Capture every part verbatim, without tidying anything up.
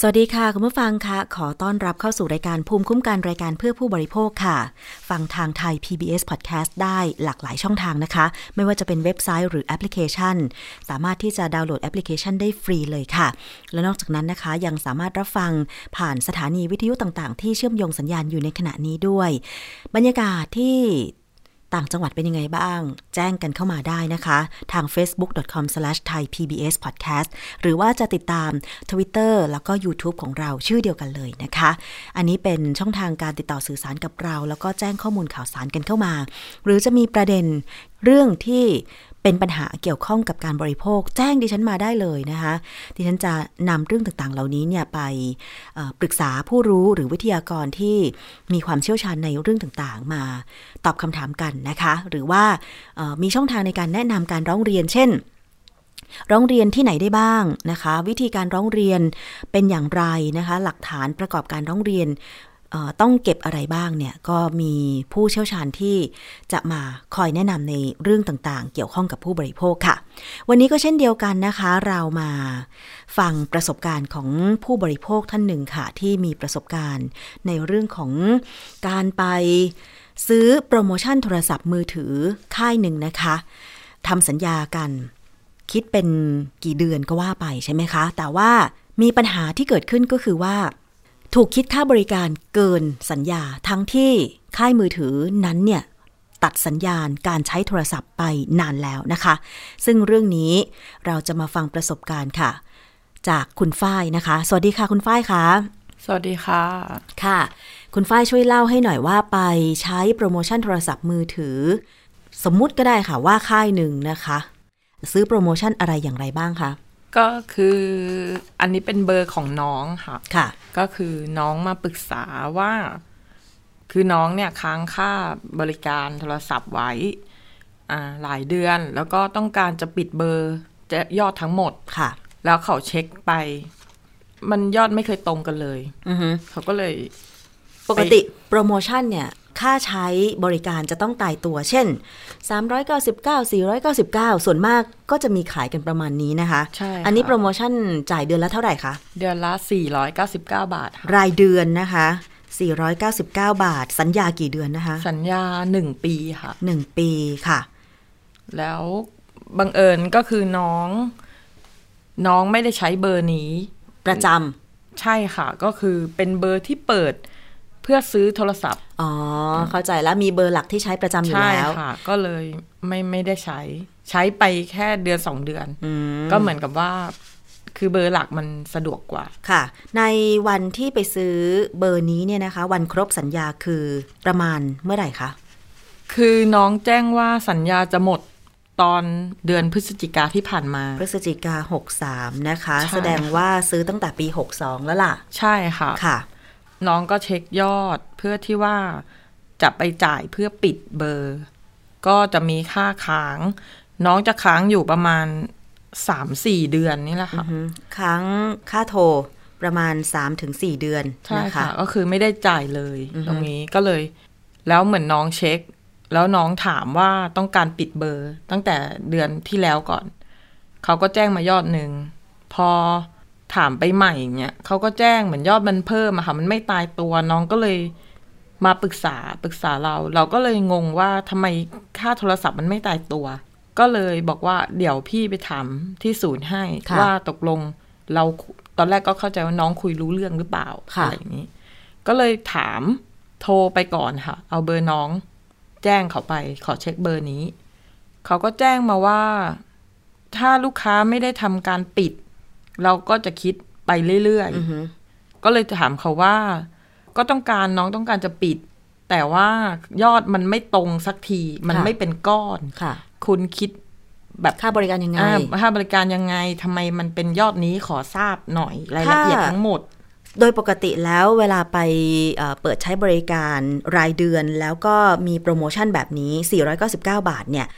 สวัสดีค่ะคุณผู้ฟังค่ะขอต้อนรับเข้าสู่รายการภูมิคุ้มกันรายการเพื่อผู้บริโภคค่ะฟังทางไทย พี บี เอส Podcast ได้หลากหลายช่องทางนะคะไม่ว่าจะเป็นเว็บไซต์หรือแอปพลิเคชันสามารถที่จะดาวน์โหลดแอปพลิเคชันได้ฟรีเลยค่ะและนอกจากนั้นนะคะยังสามารถรับฟังผ่านสถานีวิทยุต่างๆที่เชื่อมโยงสัญญาณอยู่ในขณะนี้ด้วยบรรยากาศที่ต่างจังหวัดเป็นยังไงบ้างแจ้งกันเข้ามาได้นะคะทาง เฟซบุ๊ก ดอท คอม สแลช ไทย พี บี เอส พอดแคสต์ หรือว่าจะติดตาม ทวิตเตอร์ แล้วก็ ยูทูบ ของเราชื่อเดียวกันเลยนะคะอันนี้เป็นช่องทางการติดต่อสื่อสารกับเราแล้วก็แจ้งข้อมูลข่าวสารกันเข้ามาหรือจะมีประเด็นเรื่องที่เป็นปัญหาเกี่ยวข้องกับการบริโภคแจ้งดิฉันมาได้เลยนะคะดิฉันจะนำเรื่องต่างๆเหล่านี้เนี่ยไปปรึกษาผู้รู้หรือวิทยากรที่มีความเชี่ยวชาญในเรื่องต่างๆมาตอบคำถามกันนะคะหรือว่ามีช่องทางในการแนะนำการร้องเรียนเช่นร้องเรียนที่ไหนได้บ้างนะคะวิธีการร้องเรียนเป็นอย่างไรนะคะหลักฐานประกอบการร้องเรียนต้องเก็บอะไรบ้างเนี่ยก็มีผู้เชี่ยวชาญที่จะมาคอยแนะนำในเรื่องต่างๆเกี่ยวข้องกับผู้บริโภคค่ะวันนี้ก็เช่นเดียวกันนะคะเรามาฟังประสบการณ์ของผู้บริโภคท่านหนึ่งค่ะที่มีประสบการณ์ในเรื่องของการไปซื้อโปรโมชั่นโทรศัพท์มือถือค่ายหนึ่งนะคะทำสัญญากันคิดเป็นกี่เดือนก็ว่าไปใช่ไหมคะแต่ว่ามีปัญหาที่เกิดขึ้นก็คือว่าถูกคิดค่าบริการเกินสัญญาทั้งที่ค่ายมือถือนั้นเนี่ยตัดสัญญาณการใช้โทรศัพท์ไปนานแล้วนะคะซึ่งเรื่องนี้เราจะมาฟังประสบการณ์ค่ะจากคุณฝ้ายนะคะสวัสดีค่ะคุณฝ้ายค่ะสวัสดีค่ะค่ะคุณฝ้ายช่วยเล่าให้หน่อยว่าไปใช้โปรโมชั่นโทรศัพท์มือถือสมมุติก็ได้ค่ะว่าค่ายหนึ่งนะคะซื้อโปรโมชั่นอะไรอย่างไรบ้างคะก็คืออันนี้เป็นเบอร์ของน้องค่ะค่ะก็คือน้องมาปรึกษาว่าคือน้องเนี่ยค้างค่าบริการโทรศัพท์ไว้อ่าหลายเดือนแล้วก็ต้องการจะปิดเบอร์จะยอดทั้งหมดค่ะแล้วเขาเช็คไปมันยอดไม่เคยตรงกันเลยอือฮึเขาก็เลยปกติโปรโมชั่นเนี่ยค่าใช้บริการจะต้องตายตัวเช่นสามร้อยเก้าสิบเก้า สี่ร้อยเก้าสิบเก้าส่วนมากก็จะมีขายกันประมาณนี้นะคะใช่อันนี้โปรโมชั่นจ่ายเดือนละเท่าไหร่คะเดือนละสี่ร้อยเก้าสิบเก้าบาทรายเดือนนะคะสี่ร้อยเก้าสิบเก้าบาทสัญญากี่เดือนนะคะสัญญาหนึ่งปีค่ะหนึ่งปีค่ะแล้วบังเอิญก็คือน้องน้องไม่ได้ใช้เบอร์นี้ประจำใช่ค่ะก็คือเป็นเบอร์ที่เปิดเพื่อซื้อโทรศัพท์อ๋อเข้าใจแล้วมีเบอร์หลักที่ใช้ประจำอยู่แล้วใช่ค่ะก็เลยไม่ไม่ได้ใช้ใช้ไปแค่เดือนสองเดือนก็เหมือนกับว่าคือเบอร์หลักมันสะดวกกว่าค่ะในวันที่ไปซื้อเบอร์นี้เนี่ยนะคะวันครบสัญญาคือประมาณเมื่อไหร่คะคือน้องแจ้งว่าสัญญาจะหมดตอนเดือนพฤศจิกาที่ผ่านมาพฤศจิกาหกสามนะคะแสดงว่าซื้อตั้งแต่ปีหกสองแล้วล่ะใช่ค่ะค่ะน้องก็เช็คยอดเพื่อที่ว่าจะไปจ่ายเพื่อปิดเบอร์ก็จะมีค่าค้างน้องจะค้างอยู่ประมาณ สามถึงสี่เดือนนี่แหละค่ะค้างค่าโทรประมาณ สามถึงสี่เดือนนะคะก็คือไม่ได้จ่ายเลยตรงนี้ก็เลยแล้วเหมือนน้องเช็คแล้วน้องถามว่าต้องการปิดเบอร์ตั้งแต่เดือนที่แล้วก่อนเขาก็แจ้งมายอดหนึ่งพอถามไปใหม่อย่างเงี้ยเขาก็แจ้งเหมือนยอดมันเพิ่มอะค่ะมันไม่ตายตัวน้องก็เลยมาปรึกษาปรึกษาเราเราก็เลยงงว่าทำไมค่าโทรศัพท์มันไม่ตายตัวก็เลยบอกว่าเดี๋ยวพี่ไปถามที่ศูนย์ให้ว่าตกลงเราตอนแรกก็เข้าใจว่าน้องคุยรู้เรื่องหรือเปล่าอะไรอย่างนี้ก็เลยถามโทรไปก่อนค่ะเอาเบอร์น้องแจ้งเขาไปขอเช็คเบอร์นี้เขาก็แจ้งมาว่าถ้าลูกค้าไม่ได้ทำการปิดเราก็จะคิดไปเรื่อยๆก็เลยจะถามเขาว่าก็ต้องการน้องต้องการจะปิดแต่ว่ายอดมันไม่ตรงสักทีมันไม่เป็นก้อน ค, คุณคิดแบบค่าบริการยังไงค่าบริการยังไงทำไมมันเป็นยอดนี้ขอทราบหน่อยรายละเอียดทั้งหมดโดยปกติแล้วเวลาไปเปิดใช้บริการรายเดือนแล้วก็มีโปรโมชั่นแบบนี้สี่ร้อยเก้าสิบเก้าบาทเนี่ย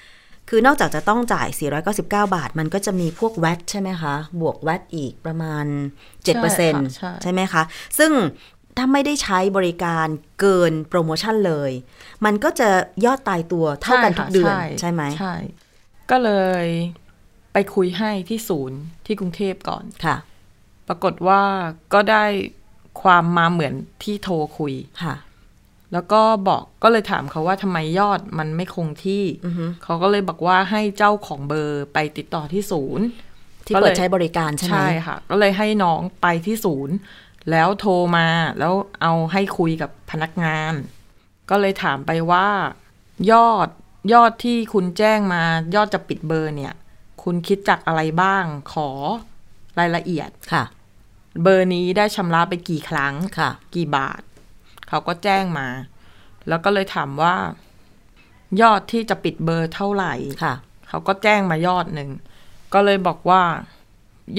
คือนอกจากจะต้องจ่ายสี่ร้อยเก้าสิบเก้าบาทมันก็จะมีพวกแวตใช่ไหมคะบวกแวตอีกประมาณ เจ็ดเปอร์เซ็นต์ ใช่ไหมคะซึ่ง ถ้าไม่ได้ใช้บริการเกินโปรโมชั่นเลยมันก็จะยอดตายตัวเท่ากันทุกเดือนใช่ไหมใช่ก็เลยไปคุยให้ที่ศูนย์ที่กรุงเทพก่อนค่ะปรากฏว่าก็ได้ความมาเหมือนที่โทรคุยค่ะแล้วก็บอกก็เลยถามเขาว่าทำไมยอดมันไม่คงที่ uh-huh. เขาก็เลยบอกว่าให้เจ้าของเบอร์ไปติดต่อที่ศูนย์ที่เปิดใช้บริการใช่ไหมใช่ค่ะก็เลยให้น้องไปที่ศูนย์แล้วโทรมาแล้วเอาให้คุยกับพนักงานก็เลยถามไปว่ายอดยอดที่คุณแจ้งมายอดจะปิดเบอร์เนี่ยคุณคิดจากอะไรบ้างขอรายละเอียดค่ะเบอร์นี้ได้ชำระไปกี่ครั้งค่ะกี่บาทเขาก็แจ้งมาแล้วก็เลยถามว่ายอดที่จะปิดเบอร์เท่าไหร่ค่ะเขาก็แจ้งมายอดหนึ่งก็เลยบอกว่า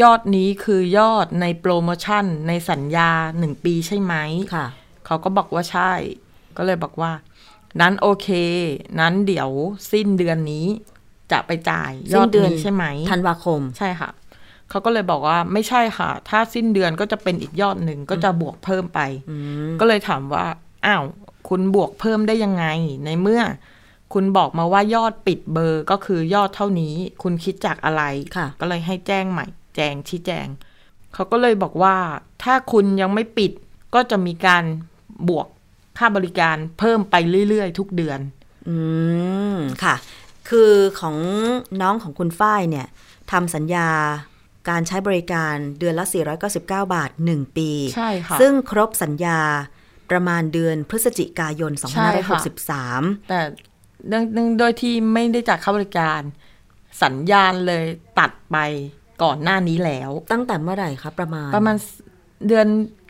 ยอดนี้คือยอดในโปรโมชั่นในสัญญาหนึ่งปีใช่ไหมค่ะเขาก็บอกว่าใช่ก็เลยบอกว่านั้นโอเคนั้นเดี๋ยวสิ้นเดือนนี้จะไปจ่ายยอดนี้ใช่ไหมธันวาคมใช่ค่ะเขาก็เลยบอกว่าไม่ใช่ค่ะถ้าสิ้นเดือนก็จะเป็นอีกยอดหนึ่งก็จะบวกเพิ่มไปก็เลยถามว่าอ้าวคุณบวกเพิ่มได้ยังไงในเมื่อคุณบอกมาว่ายอดปิดเบอร์ก็คือยอดเท่านี้คุณคิดจากอะไรก็เลยให้แจ้งใหม่แจ้งชี้แจงเขาก็เลยบอกว่าถ้าคุณยังไม่ปิดก็จะมีการบวกค่าบริการเพิ่มไปเรื่อยๆทุกเดือนอืมค่ะคือของน้องของคุณฝ้ายเนี่ยทำสัญญาการใช้บริการเดือนละสี่ร้อยเก้าสิบเก้าบาทหนึ่งปีใช่ค่ะซึ่งครบสัญญาประมาณเดือนพฤศจิกายนสองพันห้าร้อยหกสิบสามแต่เรื่องโดยที่ไม่ได้จ่ายค่าบริการสัญญาณเลยตัดไปก่อนหน้านี้แล้วตั้งแต่เมื่อไหร่คะประมาณประมาณเดือน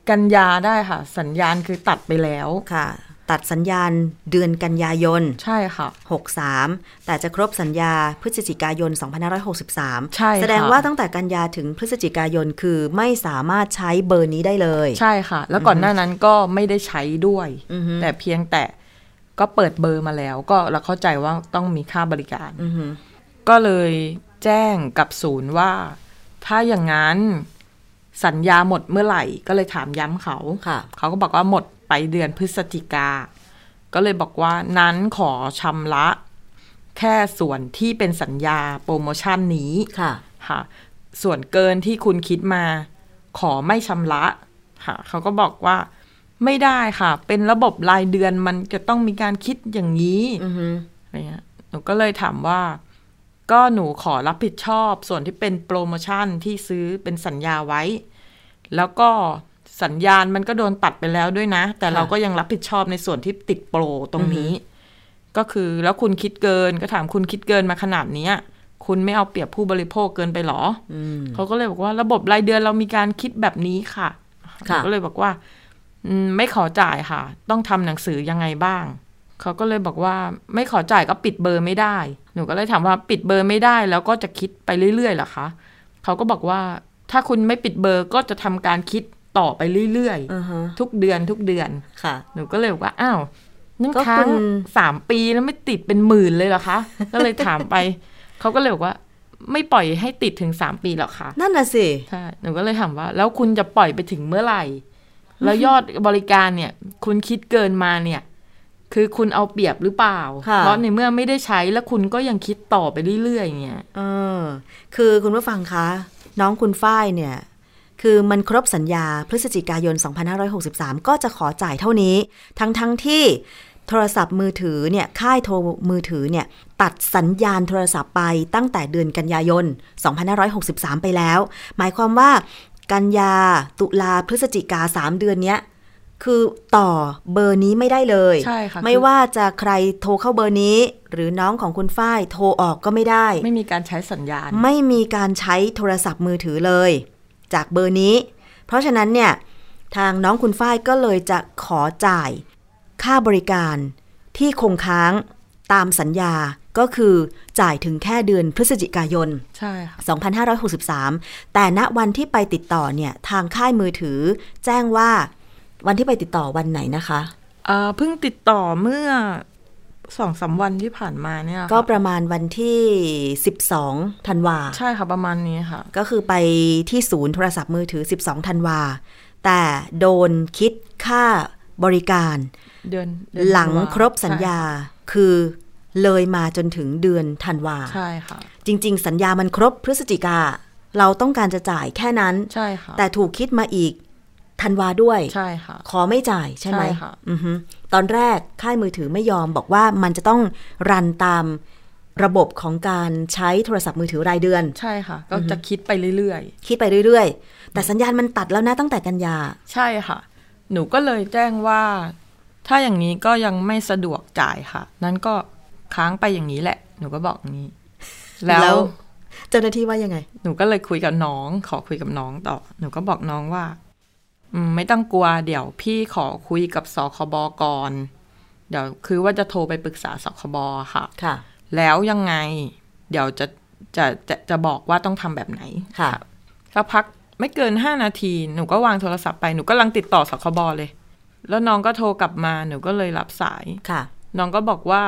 กันยาได้ค่ะสัญญาณคือตัดไปแล้วค่ะตัดสัญญาณเดือนกันยายนใช่ค่ะหกสิบสามแต่จะครบสัญญาพฤศจิกายนสองพันห้าร้อยหกสิบสามใช่แสดงว่าตั้งแต่กันยาถึงพฤศจิกายนคือไม่สามารถใช้เบอร์นี้ได้เลยใช่ค่ะแล้วก่อนหน้านั้นก็ไม่ได้ใช้ด้วยแต่เพียงแต่ก็เปิดเบอร์มาแล้วก็เราเข้าใจว่าต้องมีค่าบริการก็เลยแจ้งกับศูนย์ว่าถ้าอย่างนั้นสัญญาหมดเมื่อไหร่ก็เลยถามย้ำเขาเขาก็บอกว่าหมดไปเดือนพฤศจิกาก็เลยบอกว่านั้นขอชำระแค่ส่วนที่เป็นสัญญาโปรโมชั่นนี้ค่ะค่ะส่วนเกินที่คุณคิดมาขอไม่ชำระค่ะเขาก็บอกว่าไม่ได้ค่ะเป็นระบบรายเดือนมันจะต้องมีการคิดอย่างนี้อะไรเงี้ยหนูก็เลยถามว่าก็หนูขอรับผิดชอบส่วนที่เป็นโปรโมชั่นที่ซื้อเป็นสัญญาไว้แล้วก็สัญญาณมันก็โดนตัดไปแล้วด้วยนะแต่เราก็ยังรับผิดชอบในส่วนที่ติดโปรตรงนี้ก็คือแล้วคุณคิดเกินก็ถามคุณคิดเกินมาขนาดนี้คุณไม่เอาเปรียบผู้บริโภคเกินไปหรอเขาก็เลยบอกว่าระบบรายเดือนเรามีการคิดแบบนี้ค่ะก็เลยบอกว่าไม่ขอจ่ายค่ะต้องทำหนังสือยังไงบ้างเขาก็เลยบอกว่าไม่ขอจ่ายก็ปิดเบอร์ไม่ได้หนูก็เลยถามว่าปิดเบอร์ไม่ได้แล้วก็จะคิดไปเรื่อยๆเหรอคะเขาก็บอกว่าถ้าคุณไม่ปิดเบอร์ก็จะทำการคิดต่อไปเรื่อยๆ uh-huh. ทุกเดือนทุกเดือนค่ะหนูก็เลยบอกว่าอ้าวนั่นค้างสามปีแล้วไม่ติดเป็นหมื่นเลยเหรอคะ ก็เลยถามไป เขาก็เลยบอกว่าไม่ปล่อยให้ติดถึงสามปีหรอกค่ะนั่นน่ะสิใช่หนูก็เลยถามว่าแล้วคุณจะปล่อยไปถึงเมื่อไหร่ แล้วยอดบริการเนี่ยคุณคิดเกินมาเนี่ยคือคุณเอาเปรียบหรือเปล่าเพราะในเมื่อไม่ได้ใช้แล้วคุณก็ยังคิดต่อไปเรื่อยๆเนี่ยเออคือคุณผู้ฟังคะน้องคุณฝ้ายเนี่ยคือมันครบสัญญาพฤศจิกายนสองพันห้าร้อยหกสิบสามก็จะขอจ่ายเท่านี้ทั้งๆ ท, ที่โทรศัพท์มือถือเนี่ยค่ายโทรมือถือเนี่ยตัดสัญญาณโทรศัพท์ไปตั้งแต่เดือนกันยายนสองพันห้าร้อยหกสิบสามไปแล้วหมายความว่ากันยาตุลาพฤศจิกาสามเดือนเนี้ยคือต่อเบอร์นี้ไม่ได้เลยใช่ค่ะไม่ว่าจะใครโทรเข้าเบอร์นี้หรือน้องของคุณฝ้ายโทรออกก็ไม่ได้ไม่มีการใช้สัญญาณไม่มีการใช้โทรศัพท์มือถือเลยจากเบอร์นี้เพราะฉะนั้นเนี่ยทางน้องคุณฝ้ายก็เลยจะขอจ่ายค่าบริการที่คงค้างตามสัญญาก็คือจ่ายถึงแค่เดือนพฤศจิกายนใช่ค่ะสองพันห้าร้อยหกสิบสามแต่ณวันที่ไปติดต่อเนี่ยทางค่ายมือถือแจ้งว่าวันที่ไปติดต่อวันไหนนะคะเอ่อเพิ่งติดต่อเมื่อ สองสาม วันที่ผ่านมาเนี่ยก็ประมาณวันที่สิบสองธันวาใช่ค่ะประมาณนี้ค่ะก็คือไปที่ศูนย์โทรศัพท์มือถือสิบสองธันวาแต่โดนคิด ค่าบริการเดือนหลังครบสัญญาคือเลยมาจนถึงเดือนธันวาใช่ค่ะจริงๆสัญญามันครบพฤศจิกาเราต้องการจะจ่ายแค่นั้นใช่ค่ะแต่ถูกคิดมาอีกธันวาด้วยใช่ค่ะขอไม่จ่ายใช่ไหมใช่ค่ะอือฮึตอนแรกค่ายมือถือไม่ยอมบอกว่ามันจะต้องรันตามระบบของการใช้โทรศัพท์มือถือรายเดือนใช่ค่ะก็จะคิดไปเรื่อยๆคิดไปเรื่อยๆแต่สัญญาณมันตัดแล้วนะตั้งแต่กันยาใช่ค่ะหนูก็เลยแจ้งว่าถ้าอย่างนี้ก็ยังไม่สะดวกจ่ายค่ะนั้นก็ค้างไปอย่างนี้แหละหนูก็บอกงี้แล้วเจ้าหน้าที่ว่ายังไงหนูก็เลยคุยกับน้องขอคุยกับน้องต่อหนูก็บอกน้องว่าไม่ต้องกลัวเดี๋ยวพี่ขอคุยกับสคบก่อนเดี๋ยวคือว่าจะโทรไปปรึกษาสคบค่ะค่ะแล้วยังไงเดี๋ยวจะจะจะจะบอกว่าต้องทำแบบไหนค่ะสักพักไม่เกินห้านาทีหนูก็วางโทรศัพท์ไปหนูกำลังติดต่อสคบเลยแล้วน้องก็โทรกลับมาหนูก็เลยรับสายค่ะน้องก็บอกว่า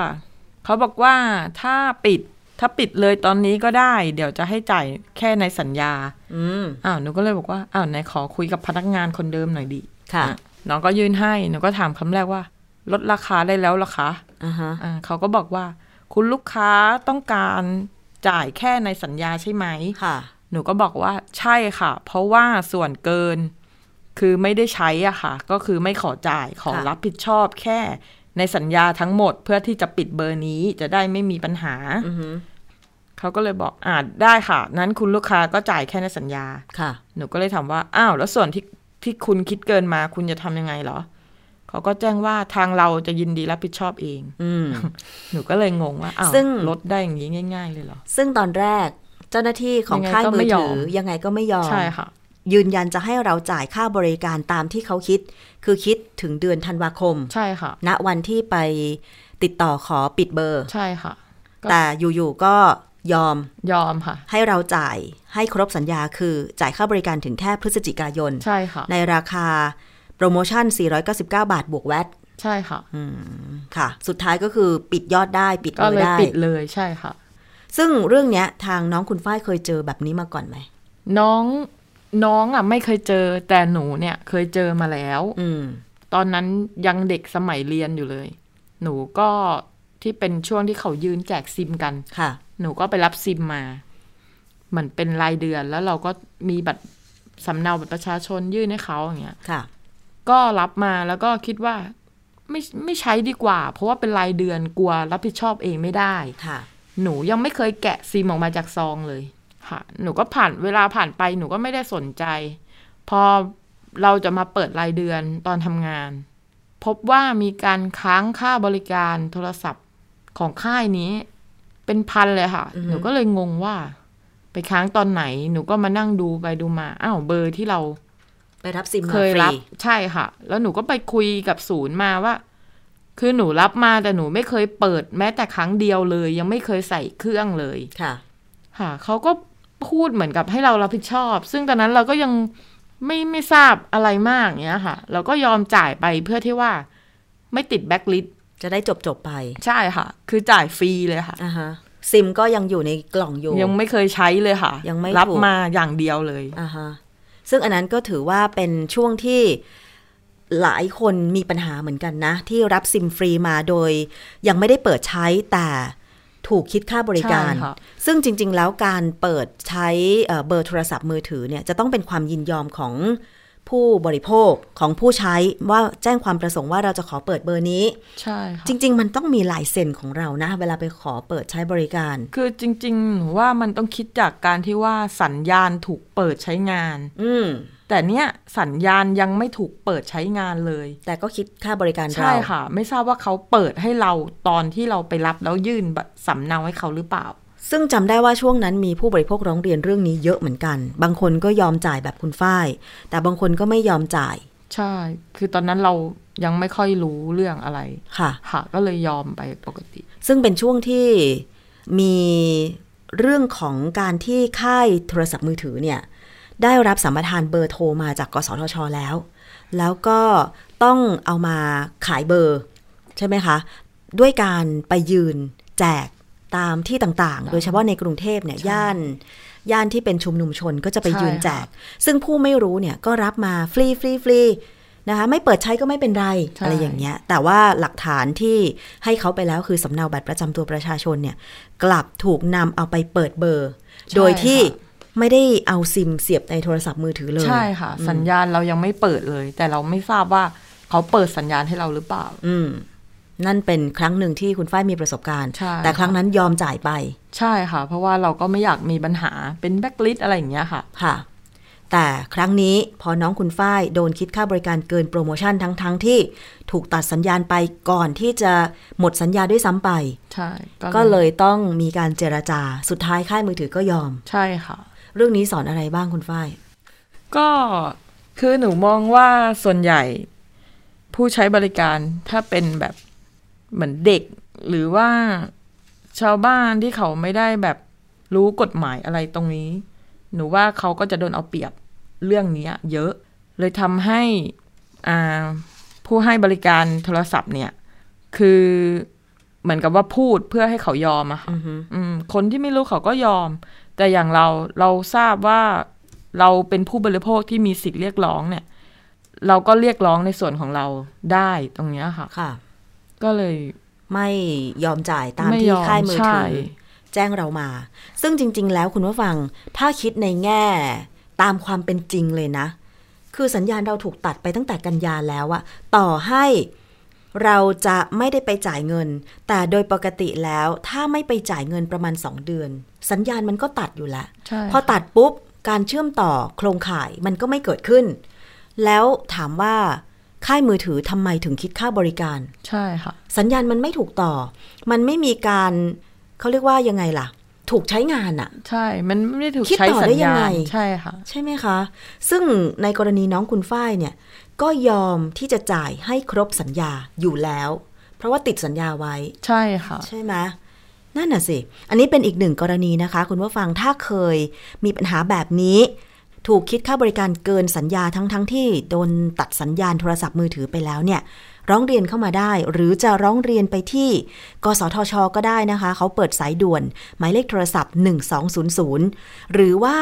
เขาบอกว่าถ้าปิดถ้าปิดเลยตอนนี้ก็ได้เดี๋ยวจะให้จ่ายแค่ในสัญญาอืมอ้าวหนูก็เลยบอกว่าอ้าวไหนขอคุยกับพนักงานคนเดิมหน่อยดิค่ะน้องก็ยื่นให้หนูก็ถามคำแรกว่าลดราคาได้แล้วเหรอคะอ่าฮะอ่าเขาก็บอกว่าคุณลูกค้าต้องการจ่ายแค่ในสัญญาใช่ไหมค่ะหนูก็บอกว่าใช่ค่ะเพราะว่าส่วนเกินคือไม่ได้ใช้อ่ะค่ะก็คือไม่ขอจ่ายขอรับผิดชอบแค่ในสัญญาทั้งหมดเพื่อที่จะปิดเบอร์นี้จะได้ไม่มีปัญหาเขาก็เลยบอกอ่าได้ค่ะนั้นคุณลูกค้าก็จ่ายแค่ในสัญญาค่ะหนูก็เลยถามว่าอ้าวแล้วส่วนที่ที่คุณคิดเกินมาคุณจะทำยังไงเหรอเขาก็แจ้งว่าทางเราจะยินดีรับผิดชอบเองอืมหนูก็เลยงงว่าอ้าวลดได้อย่างนี้ง่ายๆเลยเหรอซึ่งตอนแรกเจ้าหน้าที่ของค่ายมือถือยังไงก็ไม่ยอมใช่ค่ะยืนยันจะให้เราจ่ายค่าบริการตามที่เขาคิดคือคิดถึงเดือนธันวาคมใช่ค่ะณวันที่ไปติดต่อขอปิดเบอร์ใช่ค่ะแต่อยู่ๆก็ยอมยอมค่ะให้เราจ่ายให้ครบสัญญาคือจ่ายค่าบริการถึงแค่พฤศจิกายนใช่ค่ะในราคาโปรโมชั่นสี่ร้อยเก้าสิบเก้าบาทบวกแวตใช่ค่ะอืมค่ะสุดท้ายก็คือปิดยอดได้ปิดเลยได้ก็เลยปิดเลยใช่ค่ะซึ่งเรื่องเนี้ยทางน้องคุณฝ้ายเคยเจอแบบนี้มาก่อนไหมน้องน้องอ่ะไม่เคยเจอแต่หนูเนี่ยเคยเจอมาแล้วอืมตอนนั้นยังเด็กสมัยเรียนอยู่เลยหนูก็ที่เป็นช่วงที่เขายืนแจกซิมกันค่ะหนูก็ไปรับซิมมาเหมือนเป็นรายเดือนแล้วเราก็มีบัตรสำเนาบัตรประชาชนยื่นให้เขาอย่างเงี้ยค่ะก็รับมาแล้วก็คิดว่าไม่ไม่ใช้ดีกว่าเพราะว่าเป็นรายเดือนกลัวรับผิดชอบเองไม่ได้ค่ะหนูยังไม่เคยแกะซิมออกมาจากซองเลยค่ะหนูก็ผ่านเวลาผ่านไปหนูก็ไม่ได้สนใจพอเราจะมาเปิดรายเดือนตอนทำงานพบว่ามีการค้างค่าบริการโทรศัพท์ของค่ายนี้เป็นพันเลยค่ะ mm-hmm. หนูก็เลยงงว่าไปค้างตอนไหนหนูก็มานั่งดูไปดูมาอ้าวเบอร์ที่เราไปรับซิมเคยรับใช่ค่ะแล้วหนูก็ไปคุยกับศูนย์มาว่าคือหนูรับมาแต่หนูไม่เคยเปิดแม้แต่ครั้งเดียวเลยยังไม่เคยใส่เครื่องเลยค่ะค่ะเขาก็พูดเหมือนกับให้เรารับผิดชอบซึ่งตอนนั้นเราก็ยังไม่ไม่ทราบอะไรมากเนี้ยค่ะเราก็ยอมจ่ายไปเพื่อที่ว่าไม่ติดแบ็คลิสต์จะได้จบจบไปใช่ค่ะคือจ่ายฟรีเลยค่ะอ่าฮะซิมก็ยังอยู่ในกล่องอยู่ยังไม่เคยใช้เลยค่ะยังไม่รับมาอย่างเดียวเลยอ่าฮะซึ่งอันนั้นก็ถือว่าเป็นช่วงที่หลายคนมีปัญหาเหมือนกันนะที่รับซิมฟรีมาโดยยังไม่ได้เปิดใช้แต่ถูกคิดค่าบริการซึ่งจริงๆแล้วการเปิดใช้เบอร์โทรศัพท์มือถือเนี่ยจะต้องเป็นความยินยอมของผู้บริโภคของผู้ใช้ว่าแจ้งความประสงค์ว่าเราจะขอเปิดเบอร์นี้ใช่ค่ะจริงๆมันต้องมีลายเซ็นของเรานะเวลาไปขอเปิดใช้บริการคือจริงๆหนูว่ามันต้องคิดจากการที่ว่าสัญญาณถูกเปิดใช้งานอืมแต่เนี้ยสัญญาณยังไม่ถูกเปิดใช้งานเลยแต่ก็คิดค่าบริการเราใช่ค่ะไม่ทราบว่าเขาเปิดให้เราตอนที่เราไปรับแล้วยื่นสำเนาให้เขาหรือเปล่าซึ่งจำได้ว่าช่วงนั้นมีผู้บริโภคร้องเรียนเรื่องนี้เยอะเหมือนกันบางคนก็ยอมจ่ายแบบคุณฝ้ายแต่บางคนก็ไม่ยอมจ่ายใช่คือตอนนั้นเรายังไม่ค่อยรู้เรื่องอะไรค่ะค่ะก็เลยยอมไปปกติซึ่งเป็นช่วงที่มีเรื่องของการที่ค่ายโทรศัพท์มือถือเนี่ยได้รับสัมปทานเบอร์โทรมาจากกสทช.แล้วแล้วก็ต้องเอามาขายเบอร์ใช่ไหมคะด้วยการไปยืนแจกตามที่ต่างๆโดยเฉพาะในกรุงเทพเนี่ยย่านย่านที่เป็นชุมนุมชนก็จะไปยืนแจกซึ่งผู้ไม่รู้เนี่ยก็รับมาฟรีๆๆ นะคะไม่เปิดใช้ก็ไม่เป็นไรอะไรอย่างเงี้ยแต่ว่าหลักฐานที่ให้เขาไปแล้วคือสำเนาบัตรประจำตัวประชาชนเนี่ยกลับถูกนำเอาไปเปิดเบอร์โดยที่ไม่ได้เอาซิมเสียบในโทรศัพท์มือถือเลยใช่ค่ะสัญญาณเรายังไม่เปิดเลยแต่เราไม่ทราบว่าเขาเปิดสัญญาณให้เราหรือเปล่าอืมนั่นเป็นครั้งหนึ่งที่คุณฝ้ายมีประสบการณ์แต่ครั้งนั้นยอมจ่ายไปใช่ค่ะเพราะว่าเราก็ไม่อยากมีปัญหาเป็นแบ็คลิสต์อะไรอย่างเงี้ยค่ะค่ะแต่ครั้งนี้พอน้องคุณฝ้ายโดนคิดค่าบริการเกินโปรโมชั่นทั้งๆ ท, ที่ถูกตัดสัญญาณไปก่อนที่จะหมดสัญญาด้วยซ้ำไปใช่ก็เลยต้องมีการเจรจาสุดท้ายค่ายมือถือก็ยอมใช่ค่ะเรื่องนี้สอนอะไรบ้างคุณฝ้ายก็คือหนูมองว่าส่วนใหญ่ผู้ใช้บริการถ้าเป็นแบบเหมือนเด็กหรือว่าชาวบ้านที่เขาไม่ได้แบบรู้กฎหมายอะไรตรงนี้หนูว่าเขาก็จะโดนเอาเปรียบเรื่องนี้เยอะเลยทำให้อ่าผู้ให้บริการโทรศัพท์เนี่ยคือเหมือนกับว่าพูดเพื่อให้เขายอมอะค่ะ mm-hmm. อืมคนที่ไม่รู้เขาก็ยอมแต่อย่างเราเราทราบว่าเราเป็นผู้บริโภคที่มีสิทธิ์เรียกร้องเนี่ยเราก็เรียกร้องในส่วนของเราได้ตรงนี้ค่ะค่ะก็เลยไม่ยอมจ่ายตามที่ค่ายมือถือแจ้งเรามาซึ่งจริงๆแล้วคุณผู้ฟังถ้าคิดในแง่ตามความเป็นจริงเลยนะคือสัญญาณเราถูกตัดไปตั้งแต่กันยาแล้วอะต่อให้เราจะไม่ได้ไปจ่ายเงินแต่โดยปกติแล้วถ้าไม่ไปจ่ายเงินประมาณสองเดือนสัญญาณมันก็ตัดอยู่แล้วพอตัดปุ๊บการเชื่อมต่อโครงข่ายมันก็ไม่เกิดขึ้นแล้วถามว่าค่ายมือถือทำไมถึงคิดค่าบริการใช่ค่ะสัญญาณมันไม่ถูกต่อมันไม่มีการเขาเรียกว่ายังไงล่ะถูกใช้งานอะใช่มันไม่ได้ถูกใช้สัญญาณใช่ค่ะใช่ไหมคะซึ่งในกรณีน้องคุณฝ้ายเนี่ยก็ยอมที่จะจ่ายให้ครบสัญญาอยู่แล้วเพราะว่าติดสัญญาไว้ใช่ค่ะใช่ไหมนั่นน่ะสิอันนี้เป็นอีกหนึ่งกรณีนะคะคุณผู้ฟังถ้าเคยมีปัญหาแบบนี้ถูกคิดค่าบริการเกินสัญญาทั้งๆ ท, ที่โดนตัดสัญญาณโทรศัพท์มือถือไปแล้วเนี่ยร้องเรียนเข้ามาได้หรือจะร้องเรียนไปที่กสทช.ก็ได้นะคะเขาเปิดสายด่วนหมายเลขโทรศัพท์หนึ่งสองศูนย์ศูนย์หรือว่า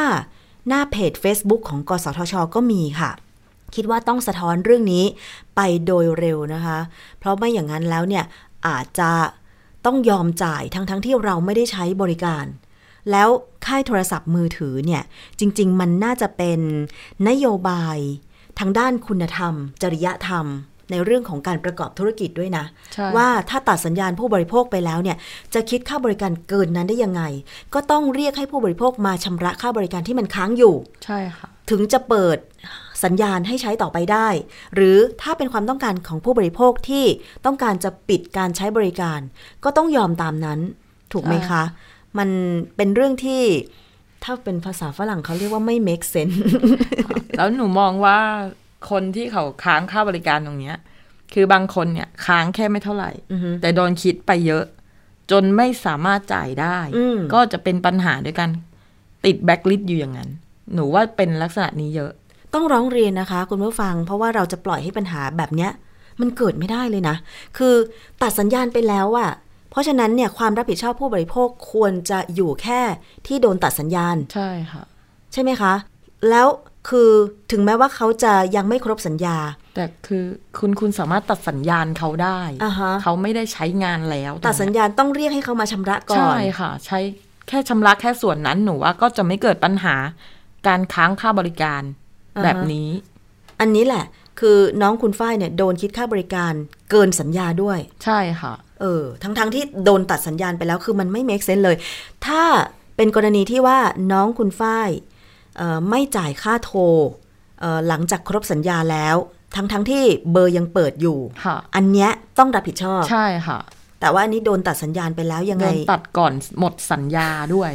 หน้าเพจ Facebook ของกสทช.ก็มีค่ะคิดว่าต้องสะท้อนเรื่องนี้ไปโดยเร็วนะคะเพราะไม่อย่างนั้นแล้วเนี่ยอาจจะต้องยอมจ่ายทั้งๆ ท, ที่เราไม่ได้ใช้บริการแล้วค่ายโทรศัพท์มือถือเนี่ยจริงๆมันน่าจะเป็นนโยบายทางด้านคุณธรรมจริยธรรมในเรื่องของการประกอบธุรกิจด้วยนะว่าถ้าตัดสัญญาณผู้บริโภคไปแล้วเนี่ยจะคิดค่าบริการเกินนั้นได้ยังไงก็ต้องเรียกให้ผู้บริโภคมาชำระค่าบริการที่มันค้างอยู่ใช่ค่ะถึงจะเปิดสัญญาณให้ใช้ต่อไปได้หรือถ้าเป็นความต้องการของผู้บริโภคที่ต้องการจะปิดการใช้บริการก็ต้องยอมตามนั้นถูกไหมคะมันเป็นเรื่องที่ถ้าเป็นภาษาฝรั่งเขาเรียกว่าไม่ make sense แล้วหนูมองว่าคนที่เขาค้างค่าบริการตรงเนี้ยคือบางคนเนี่ยค้างแค่ไม่เท่าไหร่ mm-hmm. แต่โดนคิดไปเยอะจนไม่สามารถจ่ายได้ mm. ก็จะเป็นปัญหาด้วยกันติดแบ็คลิสต์อยู่อย่างนั้นหนูว่าเป็นลักษณะนี้เยอะต้องร้องเรียนนะคะคุณผู้ฟังเพราะว่าเราจะปล่อยให้ปัญหาแบบเนี้ยมันเกิดไม่ได้เลยนะคือตัดสัญญาณไปแล้วอะเพราะฉะนั้นเนี่ยความรับผิดชอบผู้บริโภคควรจะอยู่แค่ที่โดนตัดสัญญาณใช่ค่ะใช่ไหมคะแล้วคือถึงแม้ว่าเขาจะยังไม่ครบสัญญาแต่คือคุณคุณสามารถตัดสัญญาณเขาได้เขาไม่ได้ใช้งานแล้วตัดสัญญาณต้องเรียกให้เขามาชำระก่อนใช่ค่ะใช้แค่ชำระแค่ส่วนนั้นหนูว่าก็จะไม่เกิดปัญหาการค้างค่าบริการแบบนี้อันนี้แหละคือน้องคุณฝ้ายเนี่ยโดนคิดค่าบริการเกินสัญญาด้วยใช่ค่ะเออทั้งๆ ท, ที่โดนตัดสัญญาณไปแล้วคือมันไม่ make sense เลยถ้าเป็นกรณีที่ว่าน้องคุณฝ้ายไม่จ่ายค่าโทรหลังจากครบสัญญาแล้วทั้งๆ ท, ที่เบอร์ยังเปิดอยู่อันเนี้ยต้องรับผิดชอบใช่ค่ะแต่ว่าอันนี้โดนตัดสัญญาณไปแล้วยังไงโดนตัดก่อนหมดสัญญาด้วย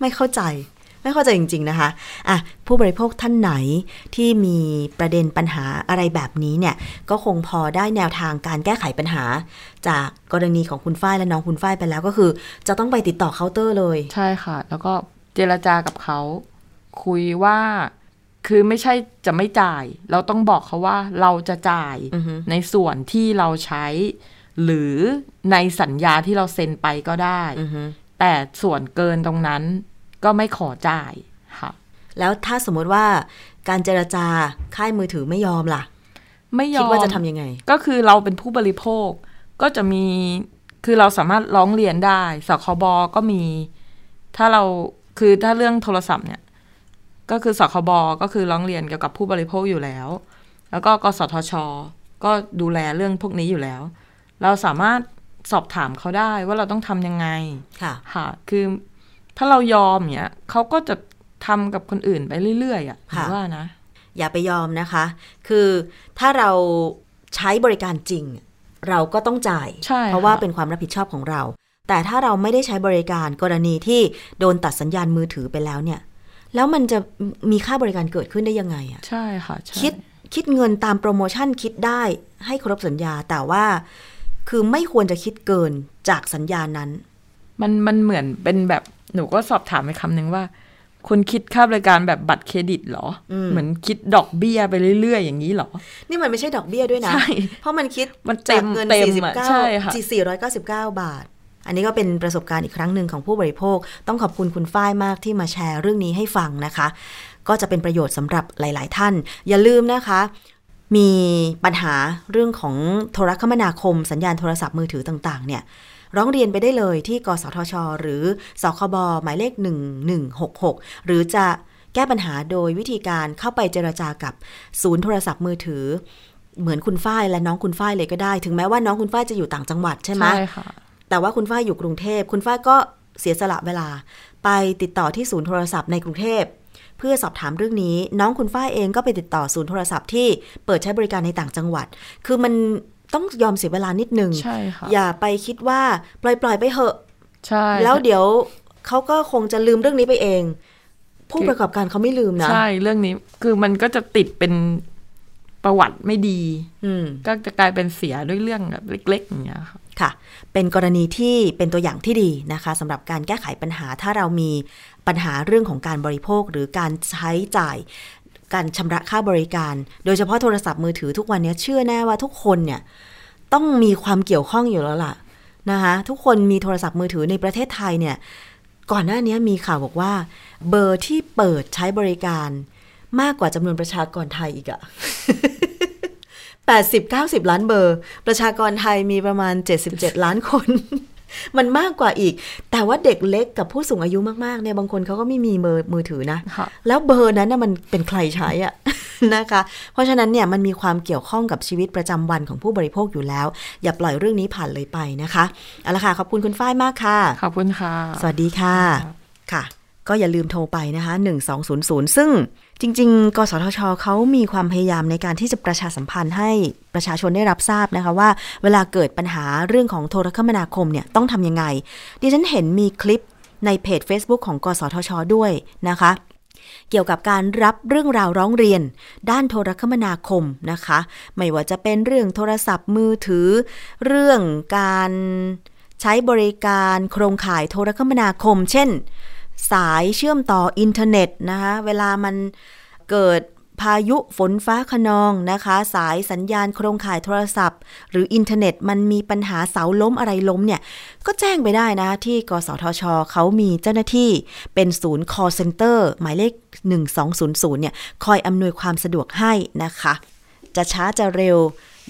ไม่เข้าใจไม่เข้าใจจริงๆนะคะอ่ะผู้บริโภคท่านไหนที่มีประเด็นปัญหาอะไรแบบนี้เนี่ยก็คงพอได้แนวทางการแก้ไขปัญหาจากกรณีของคุณฝ้ายและน้องคุณฝ้ายไปแล้วก็คือจะต้องไปติดต่อเคาน์เตอร์เลยใช่ค่ะแล้วก็เจรจากับเขาคุยว่าคือไม่ใช่จะไม่จ่ายเราต้องบอกเขาว่าเราจะจ่ายในส่วนที่เราใช้หรือในสัญญาที่เราเซ็นไปก็ได้แต่ส่วนเกินตรงนั้นก็ไม่ขอจ่ายค่ะแล้วถ้าสมมติว่าการเจรจาค่ายมือถือไม่ยอมล่ะ ไม่ยอมคิดว่าจะทำยังไงก็คือเราเป็นผู้บริโภคก็จะมีคือเราสามารถร้องเรียนได้สคบก็มีถ้าเราคือถ้าเรื่องโทรศัพท์เนี่ยก็คือสคบก็คือร้องเรียนเกี่ยวกับผู้บริโภคอยู่แล้วแล้วก็กสทช.ก็ดูแลเรื่องพวกนี้อยู่แล้วเราสามารถสอบถามเขาได้ว่าเราต้องทำยังไงค่ะค่ะคือถ้าเรายอมเนี่ยเขาก็จะทำกับคนอื่นไปเรื่อยๆอ่ะถือว่านะอย่าไปยอมนะคะคือถ้าเราใช้บริการจริงเราก็ต้องจ่ายเพราะว่าเป็นความรับผิดชอบของเราแต่ถ้าเราไม่ได้ใช้บริการกรณีที่โดนตัดสัญญาณมือถือไปแล้วเนี่ยแล้วมันจะมีค่าบริการเกิดขึ้นได้ยังไงอ่ะใช่ค่ะคิดคิดเงินตามโปรโมชั่นคิดได้ให้ครบสัญญาแต่ว่าคือไม่ควรจะคิดเกินจากสัญญานั้นมันมันเหมือนเป็นแบบหนูก็สอบถามไปคำหนึ่งว่าคุณคิดค่าบริการแบบบัตรเครดิตเหรอเหมือนคิดดอกเบี้ยไปเรื่อยๆอย่างนี้เหรอนี่มันไม่ใช่ดอกเบี้ยด้วยนะเพราะมันคิดมันเต็มเงินสี่สิบเก้า สี่ร้อยเก้าสิบเก้า บาทอันนี้ก็เป็นประสบการณ์อีกครั้งหนึ่งของผู้บริโภคต้องขอบคุณคุณฝ้ายมากที่มาแชร์เรื่องนี้ให้ฟังนะคะก็จะเป็นประโยชน์สำหรับหลายๆท่านอย่าลืมนะคะมีปัญหาเรื่องของโทรคมนาคมสัญญาณโทรศัพท์มือถือต่างๆเนี่ยร้องเรียนไปได้เลยที่กสทช.หรือสคบ.หมายเลขหนึ่งหนึ่งหกหกหรือจะแก้ปัญหาโดยวิธีการเข้าไปเจรจากับศูนย์โทรศัพท์มือถือเหมือนคุณฝ้ายและน้องคุณฝ้ายเลยก็ได้ถึงแม้ว่าน้องคุณฝ้ายจะอยู่ต่างจังหวัดใช่ไหมใช่ค่ะแต่ว่าคุณฝ้ายอยู่กรุงเทพคุณฝ้ายก็เสียสละเวลาไปติดต่อที่ศูนย์โทรศัพท์ในกรุงเทพเพื่อสอบถามเรื่องนี้น้องคุณฝ้ายเองก็ไปติดต่อศูนย์โทรศัพท์ที่เปิดใช้บริการในต่างจังหวัดคือมันต้องยอมเสียเวลานิดนึงอย่าไปคิดว่าปล่อยๆไปเหอะแล้วเดี๋ยวเขาก็คงจะลืมเรื่องนี้ไปเองผู้ประกอบการเขาไม่ลืมนะใช่เรื่องนี้คือมันก็จะติดเป็นประวัติไม่ดีก็จะกลายเป็นเสียด้วยเรื่องแบบเล็กๆอย่างเงี้ยค่ะเป็นกรณีที่เป็นตัวอย่างที่ดีนะคะสำหรับการแก้ไขปัญหาถ้าเรามีปัญหาเรื่องของการบริโภคหรือการใช้จ่ายการชำระค่าบริการโดยเฉพาะโทรศัพท์มือถือทุกวันนี้เชื่อแน่ว่าทุกคนเนี่ยต้องมีความเกี่ยวข้องอยู่แล้วล่ะนะคะทุกคนมีโทรศัพท์มือถือในประเทศไทยเนี่ยก่อนหน้านี้มีข่าวบอกว่าเบอร์ที่เปิดใช้บริการมากกว่าจำนวนประชากรไทยอีกอะ แปดสิบ เก้าสิบ ล้านเบอร์ประชากรไทยมีประมาณเจ็ดสิบเจ็ดล้านคน มันมากกว่าอีกแต่ว่าเด็กเล็กกับผู้สูงอายุมากๆเนี่ยบางคนเขาก็ไม่มีเบอร์มือถือนะแล้วเบอร์นั้นนะมันเป็นใครใช้อ่ะ นะคะเพราะฉะนั้นเนี่ยมันมีความเกี่ยวข้องกับชีวิตประจำวันของผู้บริโภคอยู่แล้วอย่าปล่อยเรื่องนี้ผ่านเลยไปนะคะเอาละค่ะขอบคุณคุณฝ้ายมากค่ะขอบคุณค่ะสวัสดีค่ะค่ะก็อย่าลืมโทรไปนะคะหนึ่งสองศูนย์ศูนย์ซึ่งจริงๆกสทช.เขามีความพยายามในการที่จะประชาสัมพันธ์ให้ประชาชนได้รับทราบนะคะว่าเวลาเกิดปัญหาเรื่องของโทรคมนาคมเนี่ยต้องทำยังไงดิฉันเห็นมีคลิปในเพจ Facebook ของกสทช.ด้วยนะคะเกี่ยวกับการรับเรื่องราวร้องเรียนด้านโทรคมนาคมนะคะไม่ว่าจะเป็นเรื่องโทรศัพท์มือถือเรื่องการใช้บริการโครงข่ายโทรคมนาคมเช่นสายเชื่อมต่ออินเทอร์เน็ตนะคะเวลามันเกิดพายุฝนฟ้าคะนองนะคะสายสัญญาณโครงข่ายโทรศัพท์หรืออินเทอร์เน็ตมันมีปัญหาเสาล้มอะไรล้มเนี่ยก็แจ้งไปได้นะที่กสทช.เขามีเจ้าหน้าที่เป็นศูนย์ call center หมายเลขหนึ่งสองศูนย์ศูนย์เนี่ยคอยอำนวยความสะดวกให้นะคะจะช้าจะเร็ว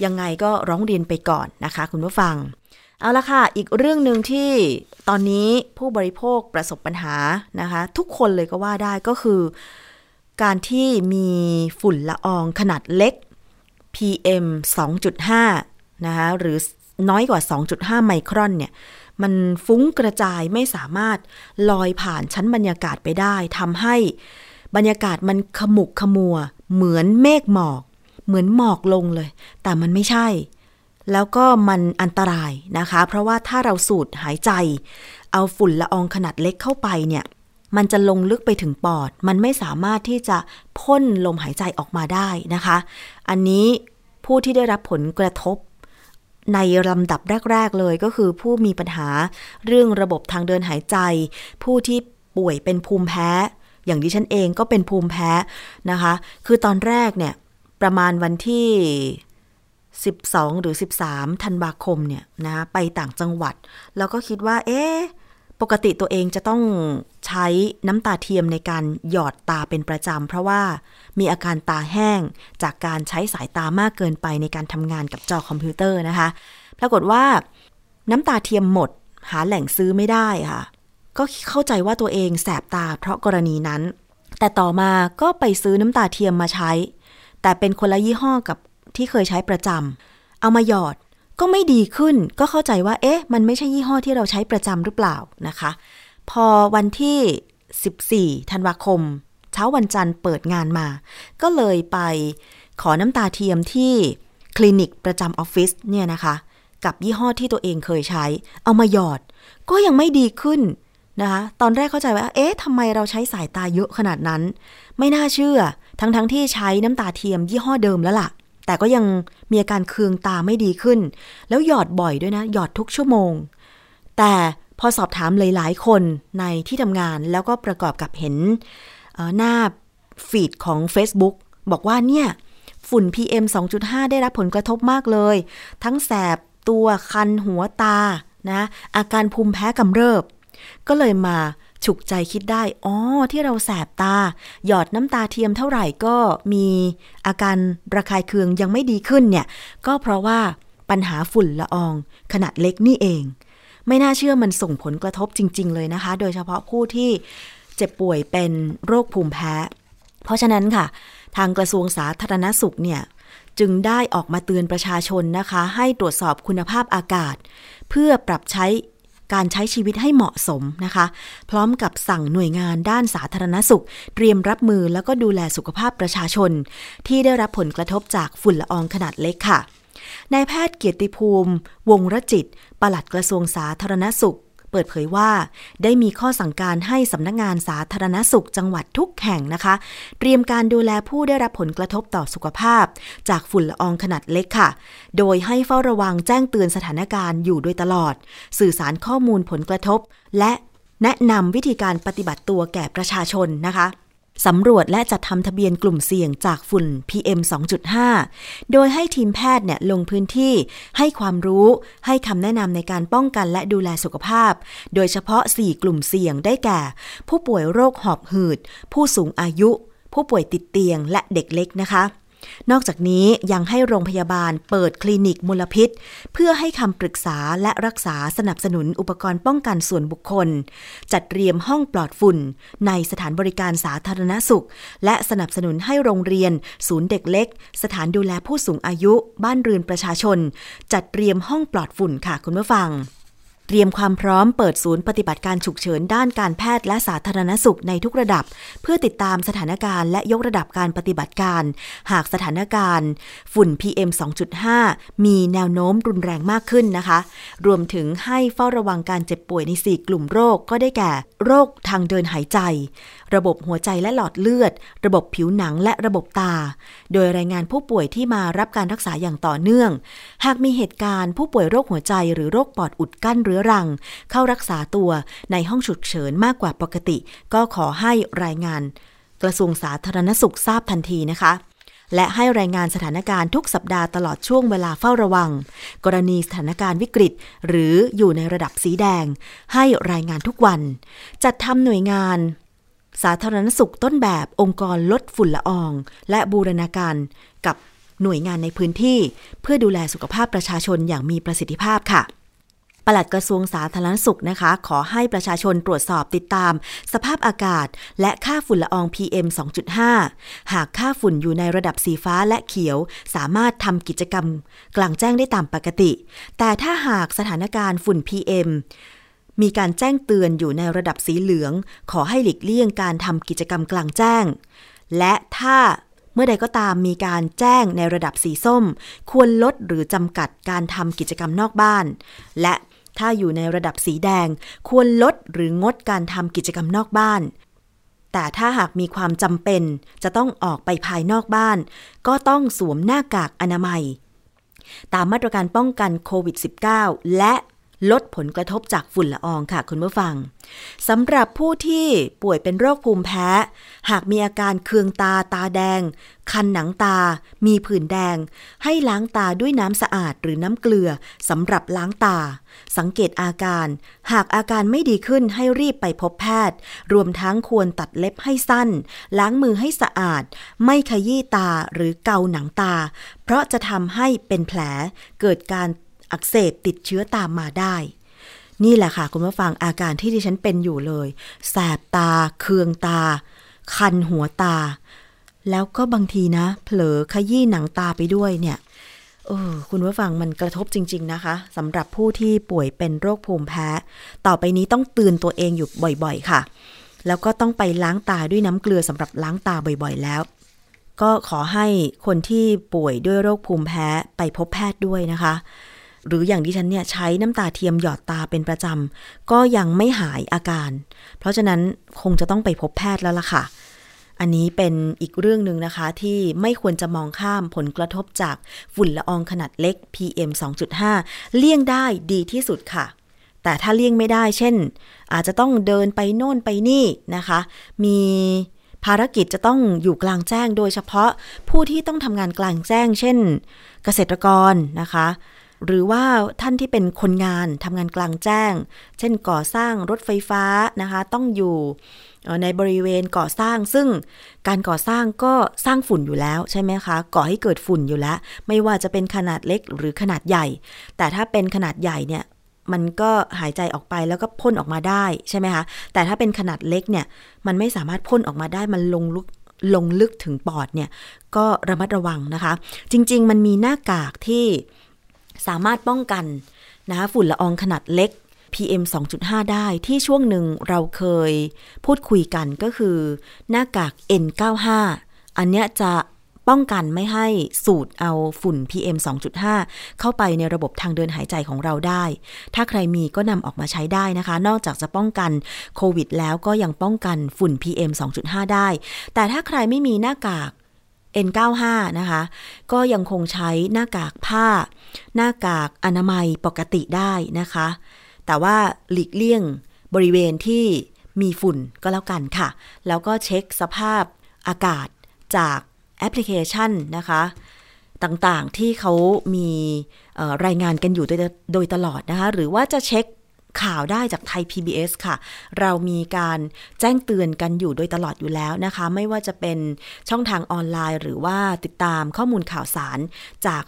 ยังไงก็ร้องเรียนไปก่อนนะคะคุณผู้ฟังเอาละค่ะอีกเรื่องนึงที่ตอนนี้ผู้บริโภคประสบปัญหานะคะทุกคนเลยก็ว่าได้ก็คือการที่มีฝุ่นละอองขนาดเล็ก พี เอ็ม สองจุดห้า นะคะหรือน้อยกว่า สองจุดห้า ไมครอนเนี่ยมันฟุ้งกระจายไม่สามารถลอยผ่านชั้นบรรยากาศไปได้ทำให้บรรยากาศมันขมุกขมัวเหมือนเมฆหมอกเหมือนหมอกลงเลยแต่มันไม่ใช่แล้วก็มันอันตรายนะคะเพราะว่าถ้าเราสูดหายใจเอาฝุ่นละอองขนาดเล็กเข้าไปเนี่ยมันจะลงลึกไปถึงปอดมันไม่สามารถที่จะพ่นลมหายใจออกมาได้นะคะอันนี้ผู้ที่ได้รับผลกระทบในลำดับแรกๆเลยก็คือผู้มีปัญหาเรื่องระบบทางเดินหายใจผู้ที่ป่วยเป็นภูมิแพ้อย่างดิฉันเองก็เป็นภูมิแพ้นะคะคือตอนแรกเนี่ยประมาณวันที่สิบสองหรือสิบสามธันวาคมเนี่ยนะไปต่างจังหวัดแล้วก็คิดว่าเอ๊ะป ปกติตัวเองจะต้องใช้น้ำตาเทียมในการหยอดตาเป็นประจำเพราะว่ามีอาการตาแห้งจากการใช้สายตามากเกินไปในการทำงานกับจอคอมพิวเตอร์นะคะปรากฏว่าน้ำตาเทียมหมดหาแหล่งซื้อไม่ได้ค่ะก็เข้าใจว่าตัวเองแสบตาเพราะกรณีนั้นแต่ต่อมาก็ไปซื้อน้ำตาเทียมมาใช้แต่เป็นคนละยี่ห้อกับที่เคยใช้ประจำเอามาหยอดก็ไม่ดีขึ้นก็เข้าใจว่าเอ๊ะมันไม่ใช่ยี่ห้อที่เราใช้ประจำหรือเปล่านะคะพอวันที่สิบสี่ธันวาคมเช้าวันจันทร์เปิดงานมาก็เลยไปขอน้ำตาเทียมที่คลินิกประจำออฟฟิศเนี่ยนะคะกับยี่ห้อที่ตัวเองเคยใช้เอามาหยอดก็ยังไม่ดีขึ้นนะคะตอนแรกเข้าใจว่าเอ๊ะทำไมเราใช้สายตาเยอะขนาดนั้นไม่น่าเชื่อทั้งทั้งที่ใช้น้ำตาเทียมยี่ห้อเดิมแล้วล่ะแต่ก็ยังมีอาการเคืองตาไม่ดีขึ้นแล้วหยอดบ่อยด้วยนะหยอดทุกชั่วโมงแต่พอสอบถามหลายๆคนในที่ทำงานแล้วก็ประกอบกับเห็นหน้าฟีดของ Facebook บอกว่าเนี่ยฝุ่น พี เอ็ม สองจุดห้า ได้รับผลกระทบมากเลยทั้งแสบตัวคันหัวตานะอาการภูมิแพ้กำเริบก็เลยมาฉุกใจคิดได้อ๋อที่เราแสบตาหยอดน้ำตาเทียมเท่าไหร่ก็มีอาการระคายเคืองยังไม่ดีขึ้นเนี่ยก็เพราะว่าปัญหาฝุ่นละอองขนาดเล็กนี่เองไม่น่าเชื่อมันส่งผลกระทบจริงๆเลยนะคะโดยเฉพาะผู้ที่เจ็บป่วยเป็นโรคภูมิแพ้เพราะฉะนั้นค่ะทางกระทรวงสาธารณสุขเนี่ยจึงได้ออกมาเตือนประชาชนนะคะให้ตรวจสอบคุณภาพอากาศเพื่อปรับใช้การใช้ชีวิตให้เหมาะสมนะคะพร้อมกับสั่งหน่วยงานด้านสาธารณสุขเตรียมรับมือแล้วก็ดูแลสุขภาพประชาชนที่ได้รับผลกระทบจากฝุ่นละอองขนาดเล็กค่ะนายแพทย์เกียรติภูมิวงรจิตปลัดกระทรวงสาธารณสุขเปิดเผยว่าได้มีข้อสั่งการให้สำนักงานสาธารณสุขจังหวัดทุกแห่งนะคะเตรียมการดูแลผู้ได้รับผลกระทบต่อสุขภาพจากฝุ่นละอองขนาดเล็กค่ะโดยให้เฝ้าระวังแจ้งเตือนสถานการณ์อยู่โดยตลอดสื่อสารข้อมูลผลกระทบและแนะนำวิธีการปฏิบัติตัวแก่ประชาชนนะคะสำรวจและจัดทำทะเบียนกลุ่มเสี่ยงจากฝุ่น พี เอ็ม สองจุดห้า โดยให้ทีมแพทย์เนี่ยลงพื้นที่ให้ความรู้ให้คำแนะนำในการป้องกันและดูแลสุขภาพโดยเฉพาะสี่กลุ่มเสี่ยงได้แก่ผู้ป่วยโรคหอบหืดผู้สูงอายุผู้ป่วยติดเตียงและเด็กเล็กนะคะนอกจากนี้ยังให้โรงพยาบาลเปิดคลินิกมลพิษเพื่อให้คำปรึกษาและรักษาสนับสนุนอุปกรณ์ป้องกันส่วนบุคคลจัดเตรียมห้องปลอดฝุ่นในสถานบริการสาธารณสุขและสนับสนุนให้โรงเรียนศูนย์เด็กเล็กสถานดูแลผู้สูงอายุบ้านเรือนประชาชนจัดเตรียมห้องปลอดฝุ่นค่ะคุณผู้ฟังเตรียมความพร้อมเปิดศูนย์ปฏิบัติการฉุกเฉินด้านการแพทย์และสาธารณสุขในทุกระดับเพื่อติดตามสถานการณ์และยกระดับการปฏิบัติการหากสถานการณ์ฝุ่น พี เอ็ม สองจุดห้า มีแนวโน้มรุนแรงมากขึ้นนะคะรวมถึงให้เฝ้าระวังการเจ็บป่วยในสี่กลุ่มโรคก็ได้แก่โรคทางเดินหายใจระบบหัวใจและหลอดเลือดระบบผิวหนังและระบบตาโดยรายงานผู้ป่วยที่มารับการรักษาอย่างต่อเนื่องหากมีเหตุการณ์ผู้ป่วยโรคหัวใจหรือโรคปอดอุดกั้นเรื้อรังเข้ารักษาตัวในห้องฉุกเฉินมากกว่าปกติก็ขอให้รายงานกระทรวงสาธารณสุขทราบทันทีนะคะและให้รายงานสถานการณ์ทุกสัปดาห์ตลอดช่วงเวลาเฝ้าระวังกรณีสถานการณ์วิกฤตหรืออยู่ในระดับสีแดงให้รายงานทุกวันจัดทำหน่วยงานสาธารณสุขต้นแบบองค์กรลดฝุ่นละอองและบูรณาการกับหน่วยงานในพื้นที่เพื่อดูแลสุขภาพประชาชนอย่างมีประสิทธิภาพค่ะปลัดกระทรวงสาธารณสุขนะคะขอให้ประชาชนตรวจสอบติดตามสภาพอากาศและค่าฝุ่นละออง พี เอ็ม สองจุดห้า หากค่าฝุ่นอยู่ในระดับสีฟ้าและเขียวสามารถทำกิจกรรมกลางแจ้งได้ตามปกติแต่ถ้าหากสถานการณ์ฝุ่น พี เอ็มมีการแจ้งเตือนอยู่ในระดับสีเหลืองขอให้หลีกเลี่ยงการทำกิจกรรมกลางแจ้งและถ้าเมื่อใดก็ตามมีการแจ้งในระดับสีส้มควรลดหรือจำกัดการทำกิจกรรมนอกบ้านและถ้าอยู่ในระดับสีแดงควรลดหรืองดการทำกิจกรรมนอกบ้านแต่ถ้าหากมีความจำเป็นจะต้องออกไปภายนอกบ้านก็ต้องสวมหน้ากากอนามัยตามมาตรการป้องกันโควิดสิบเก้า และ ลดผลกระทบจากฝุ่นละอองค่ะคุณผู้ฟังสำหรับผู้ที่ป่วยเป็นโรคภูมิแพ้หากมีอาการเคืองตาตาแดงคันหนังตามีผื่นแดงให้ล้างตาด้วยน้ำสะอาดหรือน้ำเกลือสำหรับล้างตาสังเกตอาการหากอาการไม่ดีขึ้นให้รีบไปพบแพทย์รวมทั้งควรตัดเล็บให้สั้นล้างมือให้สะอาดไม่ขยี้ตาหรือเกาหนังตาเพราะจะทำให้เป็นแผลเกิดการอักเสบติดเชื้อตามมาได้นี่แหละค่ะคุณผู้ฟังอาการที่ดิฉันเป็นอยู่เลยแสบตาเคืองตาคันหัวตาแล้วก็บางทีนะเผลอขยี้หนังตาไปด้วยเนี่ยเออคุณผู้ฟังมันกระทบจริงๆนะคะสำหรับผู้ที่ป่วยเป็นโรคภูมิแพ้ต่อไปนี้ต้องเตือนตัวเองอยู่บ่อยๆค่ะแล้วก็ต้องไปล้างตาด้วยน้ำเกลือสำหรับล้างตาบ่อยๆแล้วก็ขอให้คนที่ป่วยด้วยโรคภูมิแพ้ไปพบแพทย์ด้วยนะคะหรืออย่างที่ฉันเนี่ยใช้น้ำตาเทียมหยอดตาเป็นประจำก็ยังไม่หายอาการเพราะฉะนั้นคงจะต้องไปพบแพทย์แล้วล่ะค่ะอันนี้เป็นอีกเรื่องนึงนะคะที่ไม่ควรจะมองข้ามผลกระทบจากฝุ่นละอองขนาดเล็ก พี เอ็ม สอง จุด ห้า เลี่ยงได้ดีที่สุดค่ะแต่ถ้าเลี่ยงไม่ได้เช่นอาจจะต้องเดินไปโน่นไปนี่นะคะมีภารกิจจะต้องอยู่กลางแจ้งโดยเฉพาะผู้ที่ต้องทำงานกลางแจ้งเช่นเกษตรกรนะคะหรือว่าท่านที่เป็นคนงานทำงานกลางแจ้งเช่นก่อสร้างรถไฟฟ้านะคะต้องอยู่ในบริเวณก่อสร้างซึ่งการก่อสร้างก็สร้างฝุ่นอยู่แล้วใช่ไหมคะก่อให้เกิดฝุ่นอยู่แล้วไม่ว่าจะเป็นขนาดเล็กหรือขนาดใหญ่แต่ถ้าเป็นขนาดใหญ่เนี่ยมันก็หายใจออกไปแล้วก็พ่นออกมาได้ใช่ไหมคะแต่ถ้าเป็นขนาดเล็กเนี่ยมันไม่สามารถพ่นออกมาได้มันลงลึกลงลึกถึงปอดเนี่ยก็ระมัดระวังนะคะจริงๆมันมีหน้ากากที่สามารถป้องกันนะคะฝุ่นละอองขนาดเล็ก พี เอ็ม สอง จุด ห้า ได้ที่ช่วงหนึ่งเราเคยพูดคุยกันก็คือหน้ากาก เอ็น เก้าห้า อันเนี้ยจะป้องกันไม่ให้สูดเอาฝุ่น พี เอ็ม สอง จุด ห้า เข้าไปในระบบทางเดินหายใจของเราได้ถ้าใครมีก็นำออกมาใช้ได้นะคะนอกจากจะป้องกันโควิดแล้วก็ยังป้องกันฝุ่น พี เอ็ม สอง จุด ห้า ได้แต่ถ้าใครไม่มีหน้ากากเอ็น เก้าห้า นะคะก็ยังคงใช้หน้ากากผ้าหน้ากากอนามัยปกติได้นะคะแต่ว่าหลีกเลี่ยงบริเวณที่มีฝุ่นก็แล้วกันค่ะแล้วก็เช็คสภาพอากาศจากแอปพลิเคชันนะคะต่างๆที่เขามีเอ่อรายงานกันอยู่โดยโดยตลอดนะคะหรือว่าจะเช็คข่าวได้จากไทย พี บี เอส ค่ะเรามีการแจ้งเตือนกันอยู่โดยตลอดอยู่แล้วนะคะไม่ว่าจะเป็นช่องทางออนไลน์หรือว่าติดตามข้อมูลข่าวสารจาก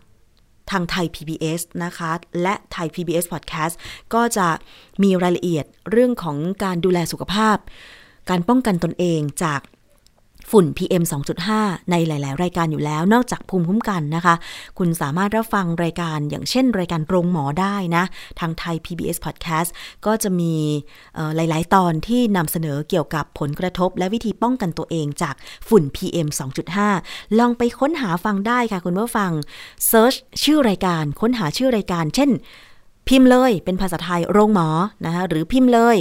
ทางไทย พี บี เอส นะคะและไทย พี บี เอส Podcast ก็จะมีรายละเอียดเรื่องของการดูแลสุขภาพการป้องกันตนเองจากฝุ่น พี เอ็ม สอง จุด ห้า ในหลายๆรายการอยู่แล้วนอกจากภูมิคุ้มกันนะคะคุณสามารถรับฟังรายการอย่างเช่นรายการโรงหมอได้นะทางไทย พี บี เอส Podcast ก็จะมีหลายๆตอนที่นำเสนอเกี่ยวกับผลกระทบและวิธีป้องกันตัวเองจากฝุ่น พี เอ็ม สอง จุด ห้า ลองไปค้นหาฟังได้ค่ะคุณผู้ฟังเซิร์ชชื่อรายการค้นหาชื่อรายการเช่นพิมพ์เลยเป็นภาษาไทยโรงหมอนะคะหรือพิมพ์เลย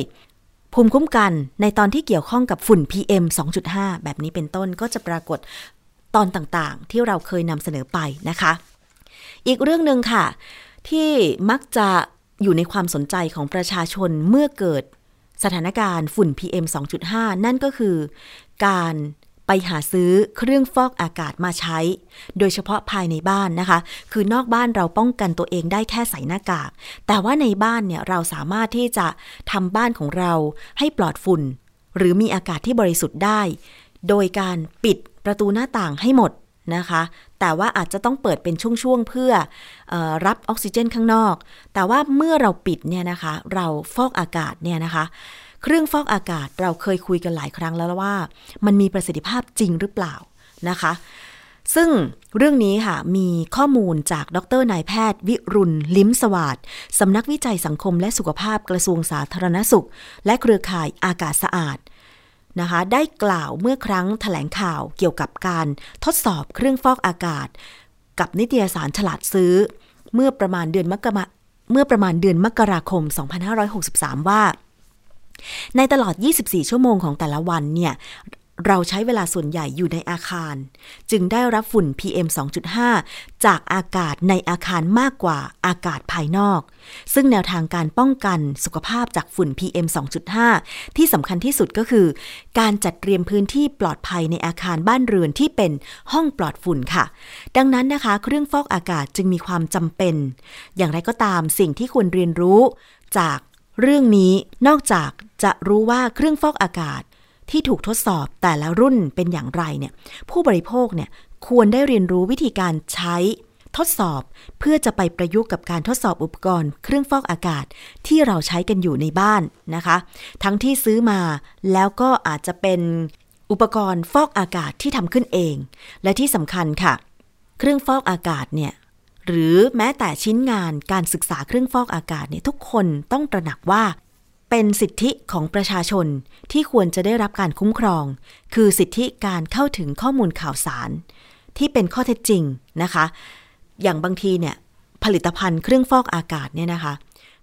ภูมิคุ้มกันในตอนที่เกี่ยวข้องกับฝุ่น พี เอ็ม สอง จุด ห้า แบบนี้เป็นต้นก็จะปรากฏตอนต่างๆที่เราเคยนำเสนอไปนะคะอีกเรื่องนึงค่ะที่มักจะอยู่ในความสนใจของประชาชนเมื่อเกิดสถานการณ์ฝุ่น พี เอ็ม สอง จุด ห้า นั่นก็คือการไปหาซื้อเครื่องฟอกอากาศมาใช้โดยเฉพาะภายในบ้านนะคะคือนอกบ้านเราป้องกันตัวเองได้แค่ใส่หน้ากากแต่ว่าในบ้านเนี่ยเราสามารถที่จะทำบ้านของเราให้ปลอดฝุ่นหรือมีอากาศที่บริสุทธิ์ได้โดยการปิดประตูหน้าต่างให้หมดนะคะแต่ว่าอาจจะต้องเปิดเป็นช่วงๆเพื่อเอ่อรับออกซิเจนข้างนอกแต่ว่าเมื่อเราปิดเนี่ยนะคะเราฟอกอากาศเนี่ยนะคะเครื่องฟอกอากาศเราเคยคุยกันหลายครั้งแล้วว่ามันมีประสิทธิภาพจริงหรือเปล่านะคะซึ่งเรื่องนี้ค่ะมีข้อมูลจากดร.นายแพทย์วิรุณลิ้มสวัสดิ์สำนักวิจัยสังคมและสุขภาพกระทรวงสาธารณสุขและเครือข่ายอากาศสะอาดนะคะได้กล่าวเมื่อครั้งแถลงข่าวเกี่ยวกับการทดสอบเครื่องฟอกอากาศกับนิตยสารฉลาดซื้อเมื่อประมาณเดือนมกราเมื่อประมาณเดือนมกราคมสองพันห้าร้อยหกสิบสามว่าในตลอดยี่สิบสี่ชั่วโมงของแต่ละวันเนี่ย เราใช้เวลาส่วนใหญ่อยู่ในอาคารจึงได้รับฝุ่น พี เอ็ม สองจุดห้า จากอากาศในอาคารมากกว่าอากาศภายนอกซึ่งแนวทางการป้องกันสุขภาพจากฝุ่น พี เอ็ม สองจุดห้า ที่สำคัญที่สุดก็คือการจัดเตรียมพื้นที่ปลอดภัยในอาคารบ้านเรือนที่เป็นห้องปลอดฝุ่นค่ะดังนั้นนะคะเครื่องฟอกอากาศจึงมีความจำเป็นอย่างไรก็ตามสิ่งที่ควรเรียนรู้จากเรื่องนี้นอกจากจะรู้ว่าเครื่องฟอกอากาศที่ถูกทดสอบแต่ละรุ่นเป็นอย่างไรเนี่ยผู้บริโภคเนี่ยควรได้เรียนรู้วิธีการใช้ทดสอบเพื่อจะไปประยุกต์กับการทดสอบอุปกรณ์เครื่องฟอกอากาศที่เราใช้กันอยู่ในบ้านนะคะทั้งที่ซื้อมาแล้วก็อาจจะเป็นอุปกรณ์ฟอกอากาศที่ทำขึ้นเองและที่สำคัญค่ะเครื่องฟอกอากาศเนี่ยหรือแม้แต่ชิ้นงานการศึกษาเครื่องฟอกอากาศเนี่ยทุกคนต้องตระหนักว่าเป็นสิทธิของประชาชนที่ควรจะได้รับการคุ้มครองคือสิทธิการเข้าถึงข้อมูลข่าวสารที่เป็นข้อเท็จจริงนะคะอย่างบางทีเนี่ยผลิตภัณฑ์เครื่องฟอกอากาศเนี่ยนะคะ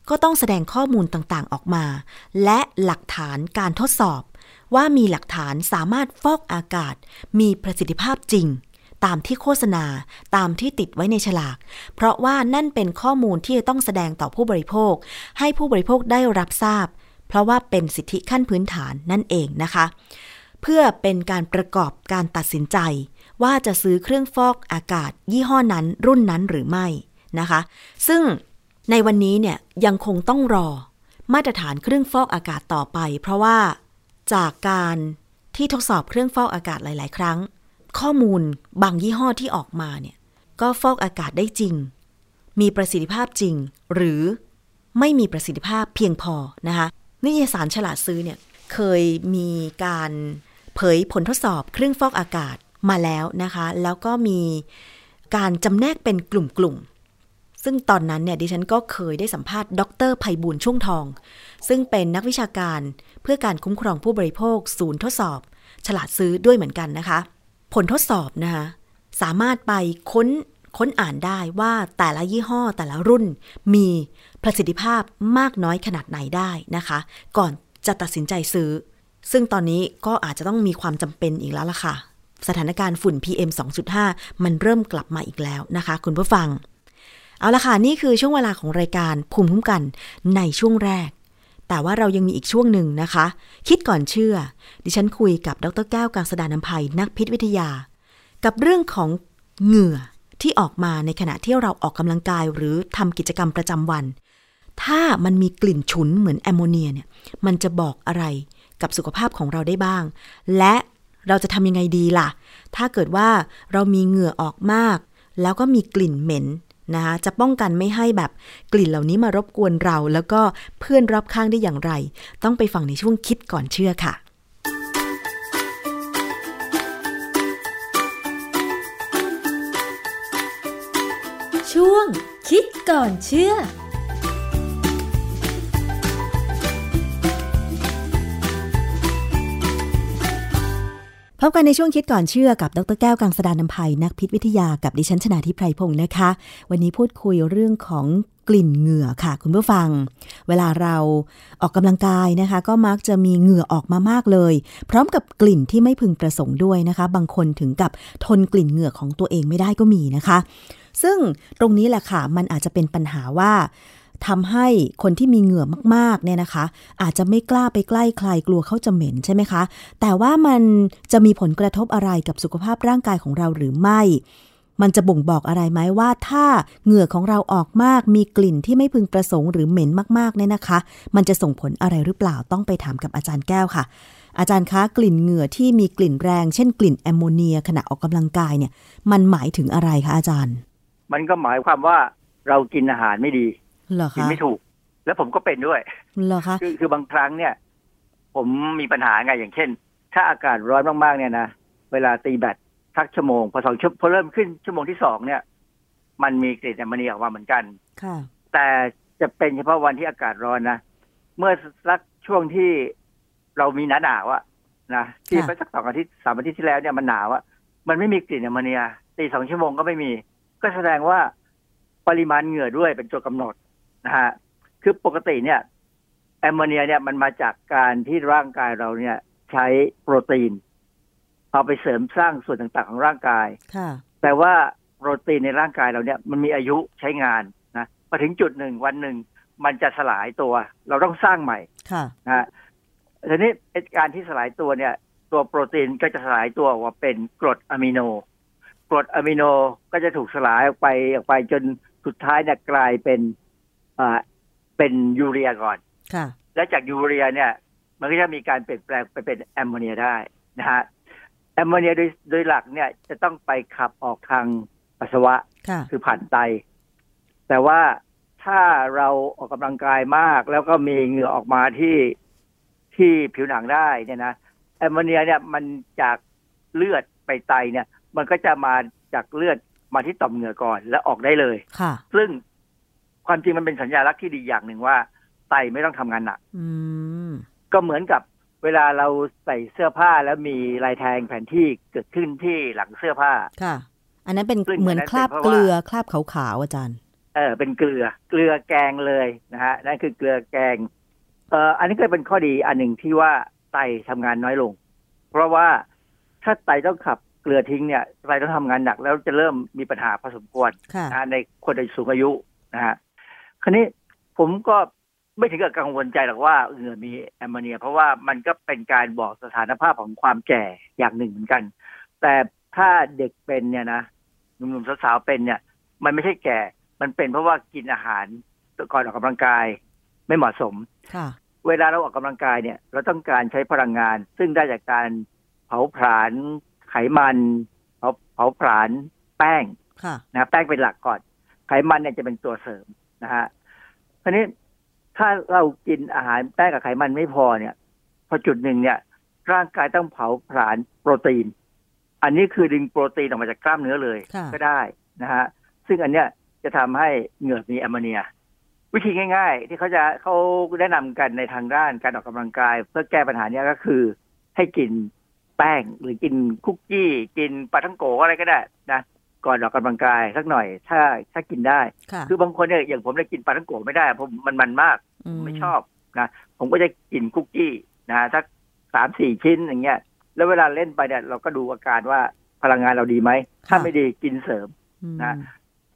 ก็ต้องแสดงข้อมูลต่างๆออกมาและหลักฐานการทดสอบว่ามีหลักฐานสามารถฟอกอากาศมีประสิทธิภาพจริงตามที่โฆษณาตามที่ติดไว้ในฉลากเพราะว่านั่นเป็นข้อมูลที่จะต้องแสดงต่อผู้บริโภคให้ผู้บริโภคได้รับทราบเพราะว่าเป็นสิทธิขั้นพื้นฐานนั่นเองนะคะเพื่อเป็นการประกอบการตัดสินใจว่าจะซื้อเครื่องฟอกอากาศยี่ห้อนั้นรุ่นนั้นหรือไม่นะคะซึ่งในวันนี้เนี่ยยังคงต้องรอมาตรฐานเครื่องฟอกอากาศต่อไปเพราะว่าจากการที่ทดสอบเครื่องฟอกอากาศหลายๆครั้งข้อมูลบางยี่ห้อที่ออกมาเนี่ยก็ฟอกอากาศได้จริงมีประสิทธิภาพจริงหรือไม่มีประสิทธิภาพเพียงพอนะคะนิตยสารฉลาดซื้อเนี่ยเคยมีการเผยผลทดสอบเครื่องฟอกอากาศมาแล้วนะคะแล้วก็มีการจำแนกเป็นกลุ่มๆซึ่งตอนนั้นเนี่ยดิฉันก็เคยได้สัมภาษณ์ดร.ไพบูลย์ช่วงทองซึ่งเป็นนักวิชาการเพื่อการคุ้มครองผู้บริโภคศูนย์ทดสอบฉลาดซื้อด้วยเหมือนกันนะคะผลทดสอบนะคะสามารถไปค้นค้นอ่านได้ว่าแต่ละยี่ห้อแต่ละรุ่นมีประสิทธิภาพมากน้อยขนาดไหนได้นะคะก่อนจะตัดสินใจซื้อซึ่งตอนนี้ก็อาจจะต้องมีความจำเป็นอีกแล้วล่ะค่ะสถานการณ์ฝุ่น พี เอ็ม สองจุดห้า มันเริ่มกลับมาอีกแล้วนะคะคุณผู้ฟังเอาล่ะค่ะนี่คือช่วงเวลาของรายการภูมิคุ้มกันในช่วงแรกแต่ว่าเรายังมีอีกช่วงหนึ่งนะคะคิดก่อนเชื่อดิฉันคุยกับดร.แก้ว กังสดาลอำไพนักพิษวิทยากับเรื่องของเหงื่อที่ออกมาในขณะที่เราออกกำลังกายหรือทำกิจกรรมประจำวันถ้ามันมีกลิ่นฉุนเหมือนแอมโมเนียเนี่ยมันจะบอกอะไรกับสุขภาพของเราได้บ้างและเราจะทำยังไงดีล่ะถ้าเกิดว่าเรามีเหงื่อออกมากแล้วก็มีกลิ่นเหม็นนะคะจะป้องกันไม่ให้แบบกลิ่นเหล่านี้มารบกวนเราแล้วก็เพื่อนรอบข้างได้อย่างไรต้องไปฟังในช่วงคิดก่อนเชื่อค่ะช่วงคิดก่อนเชื่อพบกันในช่วงคิดก่อนเชื่อกับดร.แก้ว กังสดาลอำไพนักพิษวิทยากับดิฉันชนาธิป ไพรพงษ์นะคะวันนี้พูดคุยเรื่องของกลิ่นเหงื่อค่ะคุณผู้ฟังเวลาเราออกกำลังกายนะคะก็มักจะมีเหงื่อออกมามากเลยพร้อมกับกลิ่นที่ไม่พึงประสงค์ด้วยนะคะบางคนถึงกับทนกลิ่นเหงื่อของตัวเองไม่ได้ก็มีนะคะซึ่งตรงนี้แหละค่ะมันอาจจะเป็นปัญหาว่าทำให้คนที่มีเหงื่อมากๆเนี่ยนะคะอาจจะไม่กล้าไปใกล้ใครกลัวเขาจะเหม็นใช่ไหมคะแต่ว่ามันจะมีผลกระทบอะไรกับสุขภาพร่างกายของเราหรือไม่มันจะบ่งบอกอะไรไหมว่าถ้าเหงื่อของเราออกมากมีกลิ่นที่ไม่พึงประสงค์หรือเหม็นมากๆเนี่ยนะคะมันจะส่งผลอะไรหรือเปล่าต้องไปถามกับอาจารย์แก้วค่ะอาจารย์คะกลิ่นเหงื่อที่มีกลิ่นแรงเช่นกลิ่นแอมโมเนียขณะออกกำลังกายเนี่ยมันหมายถึงอะไรคะอาจารย์มันก็หมายความว่าเรากินอาหารไม่ดีกินไม่ถูกแล้วผมก็เป็นด้วยเหรอคะคือคือบางครั้งเนี่ยผมมีปัญหาไงอย่างเช่นถ้าอากาศร้อนมากๆเนี่ยนะเวลาตีแบตสักชั่วโมงพอสองชั่วพอเริ่มขึ้นชั่วโมงที่สองเนี่ยมันมีกลิ่นแอมโมเนียออกมาเหมือนกันค่ะแต่จะเป็นเฉพาะวันที่อากาศร้อนนะเมื่อสักช่วงที่เรามีหนาวอ่ะนะที่ไปสักสองอาทิตย์สามอาทิตย์ที่แล้วเนี่ยมันหนาวอ่ะมันไม่มีกลิ่นแอมโมเนียตีสองชั่วโมงก็ไม่มีก็แสดงว่าปริมาณเหงื่อด้วยเป็นตัวกำหนดนะฮะคือปกติเนี่ยแอมโมเนียเนี่ยมันมาจากการที่ร่างกายเราเนี่ยใช้โปรตีน เอาไปเสริมสร้างส่วนต่างๆของร่างกายแต่ว่าโปรตีนในร่างกายเราเนี่ยมันมีอายุใช้งานนะมาถึงจุดหนึ่งวันหนึ่งมันจะสลายตัวเราต้องสร้างใหม่นะทีนี้การที่สลายตัวเนี่ยตัวโปรตีนก็จะสลายตัวออกมาเป็นกรดอะมิโนกรดอะมิโนก็จะถูกสลายออกไปออกไปจนสุดท้ายเนี่ยกลายเป็นอ่าเป็นยูเรียก่อนและจากยูเรียเนี่ยมันก็จะมีการเปลี่ยนแปลงไปเป็นแอมโมเนียได้นะฮะแอมโมเนียโดยโดยหลักเนี่ยจะต้องไปขับออกทางปัสสาวะคือผ่านไตแต่ว่าถ้าเราออกกำลังกายมากแล้วก็มีเหงื่อออกมาที่ที่ผิวหนังได้เนี่ยนะแอมโมเนียเนี่ยมันจากเลือดไปไตเนี่ยมันก็จะมาจากเลือดมาที่ต่อมเหงื่อก่อนแล้วออกได้เลยซึ่งความจริงมันเป็นสัญญาลักษณ์ที่ดีอย่างหนึ่งว่าไตไม่ต้องทำงานหนักก็เหมือนกับเวลาเราใส่เสื้อผ้าแล้วมีลายแทงแผนที่เกิดขึ้นที่หลังเสื้อผ้าค่ะอันนั้นเป็นเหมือนคราบเกลือคราบขาวๆอาจารย์เออเป็นเกลือเกลือแกงเลยนะฮะนั่นคือเกลือแกงเอ่ออันนี้ก็เป็นข้อดีอันหนึ่งที่ว่าไตทำงานน้อยลงเพราะว่าถ้าไตต้องขับเกลือทิ้งเนี่ยไตต้องทำงานหนักแล้วจะเริ่มมีปัญหาพอสมควรในคนสูงอายุนะฮะคราวนี้ผมก็ไม่ถึงกับกังวลใจหรอกว่าเหงื่อมีแอมโมเนียเพราะว่ามันก็เป็นการบอกสถานภาพของความแก่อย่างหนึ่งเหมือนกันแต่ถ้าเด็กเป็นเนี่ยนะหนุ่มๆสาวๆเป็นเนี่ยมันไม่ใช่แก่มันเป็นเพราะว่ากินอาหารก่อนออกกำลังกายไม่เหมาะสมเวลาเราออกกำลังกายเนี่ยเราต้องการใช้พลังงานซึ่งได้จากการเผาผลาญไขมันเผาเผาผลาญแป้งนะแป้งเป็นหลักก่อนไขมันเนี่ยจะเป็นตัวเสริมนะฮะทีนี้ถ้าเรากินอาหารแป้งกับไขมันไม่พอเนี่ยพอจุดหนึ่งเนี่ยร่างกายต้องเผาผลาญโปรตีนอันนี้คือดึงโปรตีนออกมาจากกล้ามเนื้อเลยก็ได้นะฮะซึ่งอันเนี้ยจะทำให้เหงื่อมีแอมโมเนียวิธีง่ายๆที่เขาจะเขาแนะนำกันในทางด้านการออกกำลังกายเพื่อแก้ปัญหานี้ก็คือให้กินแป้งหรือกินคุกกี้กินปลาทั้งโกอะไรก็ได้นะก่อนออกกำลังกายสักหน่อยถ้าถ้ากินได้คือบางคนเนี่ยอย่างผมเนี่ยกินปลาทั้งโกไม่ได้ผมมันมันมากไม่ชอบนะผมก็จะกินคุกกี้นะสักสามสี่ชิ้นอย่างเงี้ยแล้วเวลาเล่นไปเนี่ยเราก็ดูอาการว่าพลังงานเราดีไหมถ้าไม่ดีกินเสริมนะ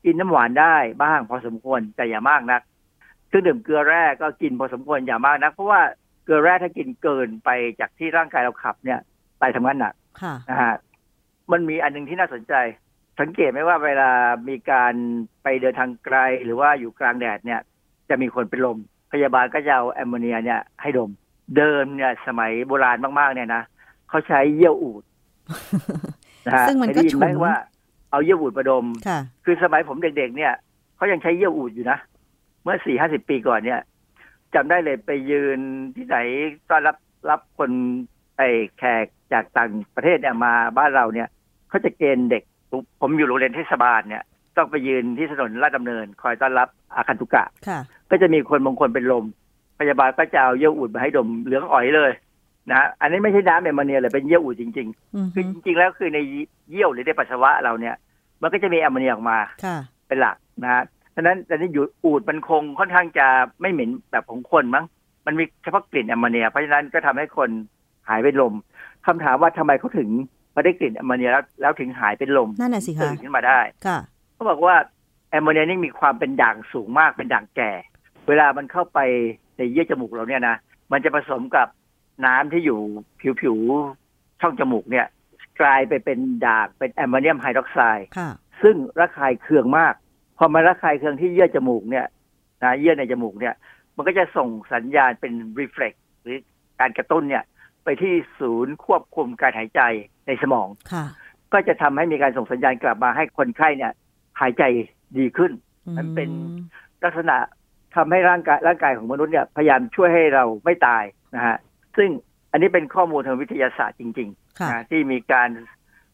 กินน้ำหวานได้บ้างพอสมควรแต่อย่ามากนักเครื่องดื่มเกลือแร่ก็กินพอสมควรอย่ามากนักเพราะว่าเกลือแร่ถ้ากินเกินไปจากที่ร่างกายเราขับเนี่ยไตทำงานหนักนะฮะมันมีอันนึงที่น่าสนใจสังเกตไหมว่าเวลามีการไปเดินทางไกลหรือว่าอยู่กลางแดดเนี่ยจะมีคนเป็นลมพยาบาลก็จะเอาแอมโมเนียเนี่ยให้ดมเดิมเนี่ยสมัยโบราณมากๆเนี่ยนะเขาใช้เยี่ยวอูฐนะฮะซึ่งมันก็ฉุนว่าเอาเยี่ยวอูฐมาดมคือสมัยผมเด็กๆเนี่ยเขายังใช้เยี่ยวอูฐอยู่นะเมื่อ สี่ถึงห้าสิบ ปีก่อนเนี่ยจำได้เลยไปยืนที่ไหนต้อนรับรับคนไอ้แขกจากต่างประเทศเนี่ยมาบ้านเราเนี่ยเขาจะเกณฑ์เด็กผมอยู่โรงเรียนเทศบาลเนี่ยต้องไปยืนที่ถนนลาดดำเนินคอยต้อนรับอาคันตุกะก็จะมีคนบางคนเป็นลมพยาบาลก็จะเอาเยี่ยวอูฐมาให้ดมเหลืองอ๋อยเลยนะอันนี้ไม่ใช่น้ำแอมโมเนียเลยเป็นเยี่ยวอูฐจริงๆคือจริงๆแล้วคือในเยี่ยวหรือในปัสสาวะเราเนี่ยมันก็จะมีแอมโมเนียออกมาเป็นหลักนะฮะฉะนั้นแต่นี่อยู่อูฐมันคงค่อนข้างจะไม่เหม็นแบบของคนมั้งมันมีเฉพาะกลิ่นแอมโมเนียเพราะฉะนั้นก็ทำให้คนหายเป็นลมคำถามว่าทำไมเขาถึงพอได้กลิ่นแอมโมเนียแล้วแล้วถึงหายเป็นลมนั่นน่ะสิคะตื่นขึ้นมาได้เขาบอกว่าแอมโมเนียนี่มีความเป็นด่างสูงมากเป็นด่างแก่เวลามันเข้าไปในเยื่อจมูกเราเนี่ยนะมันจะผสมกับน้ำที่อยู่ผิวผิวช่องจมูกเนี่ยกลายไปเป็นด่างเป็นแอมโมเนียมไฮดรอกไซด์ซึ่งระคายเคืองมากพอมันระคายเคืองที่เยื่อจมูกเนี่ยนะเยื่อในจมูกเนี่ยมันก็จะส่งสัญญาณเป็น reflex หรือการกระตุ้นเนี่ยไปที่ศูนย์ควบคุมการหายใจในสมองก็จะทำให้มีการส่งสัญญาณกลับมาให้คนไข้เนี่ยหายใจดีขึ้นมันเป็นลักษณะทำให้ร่างกายร่างกายของมนุษย์เนี่ยพยายามช่วยให้เราไม่ตายนะฮะซึ่งอันนี้เป็นข้อมูลทางวิทยาศาสตร์จริงๆนะที่มีการ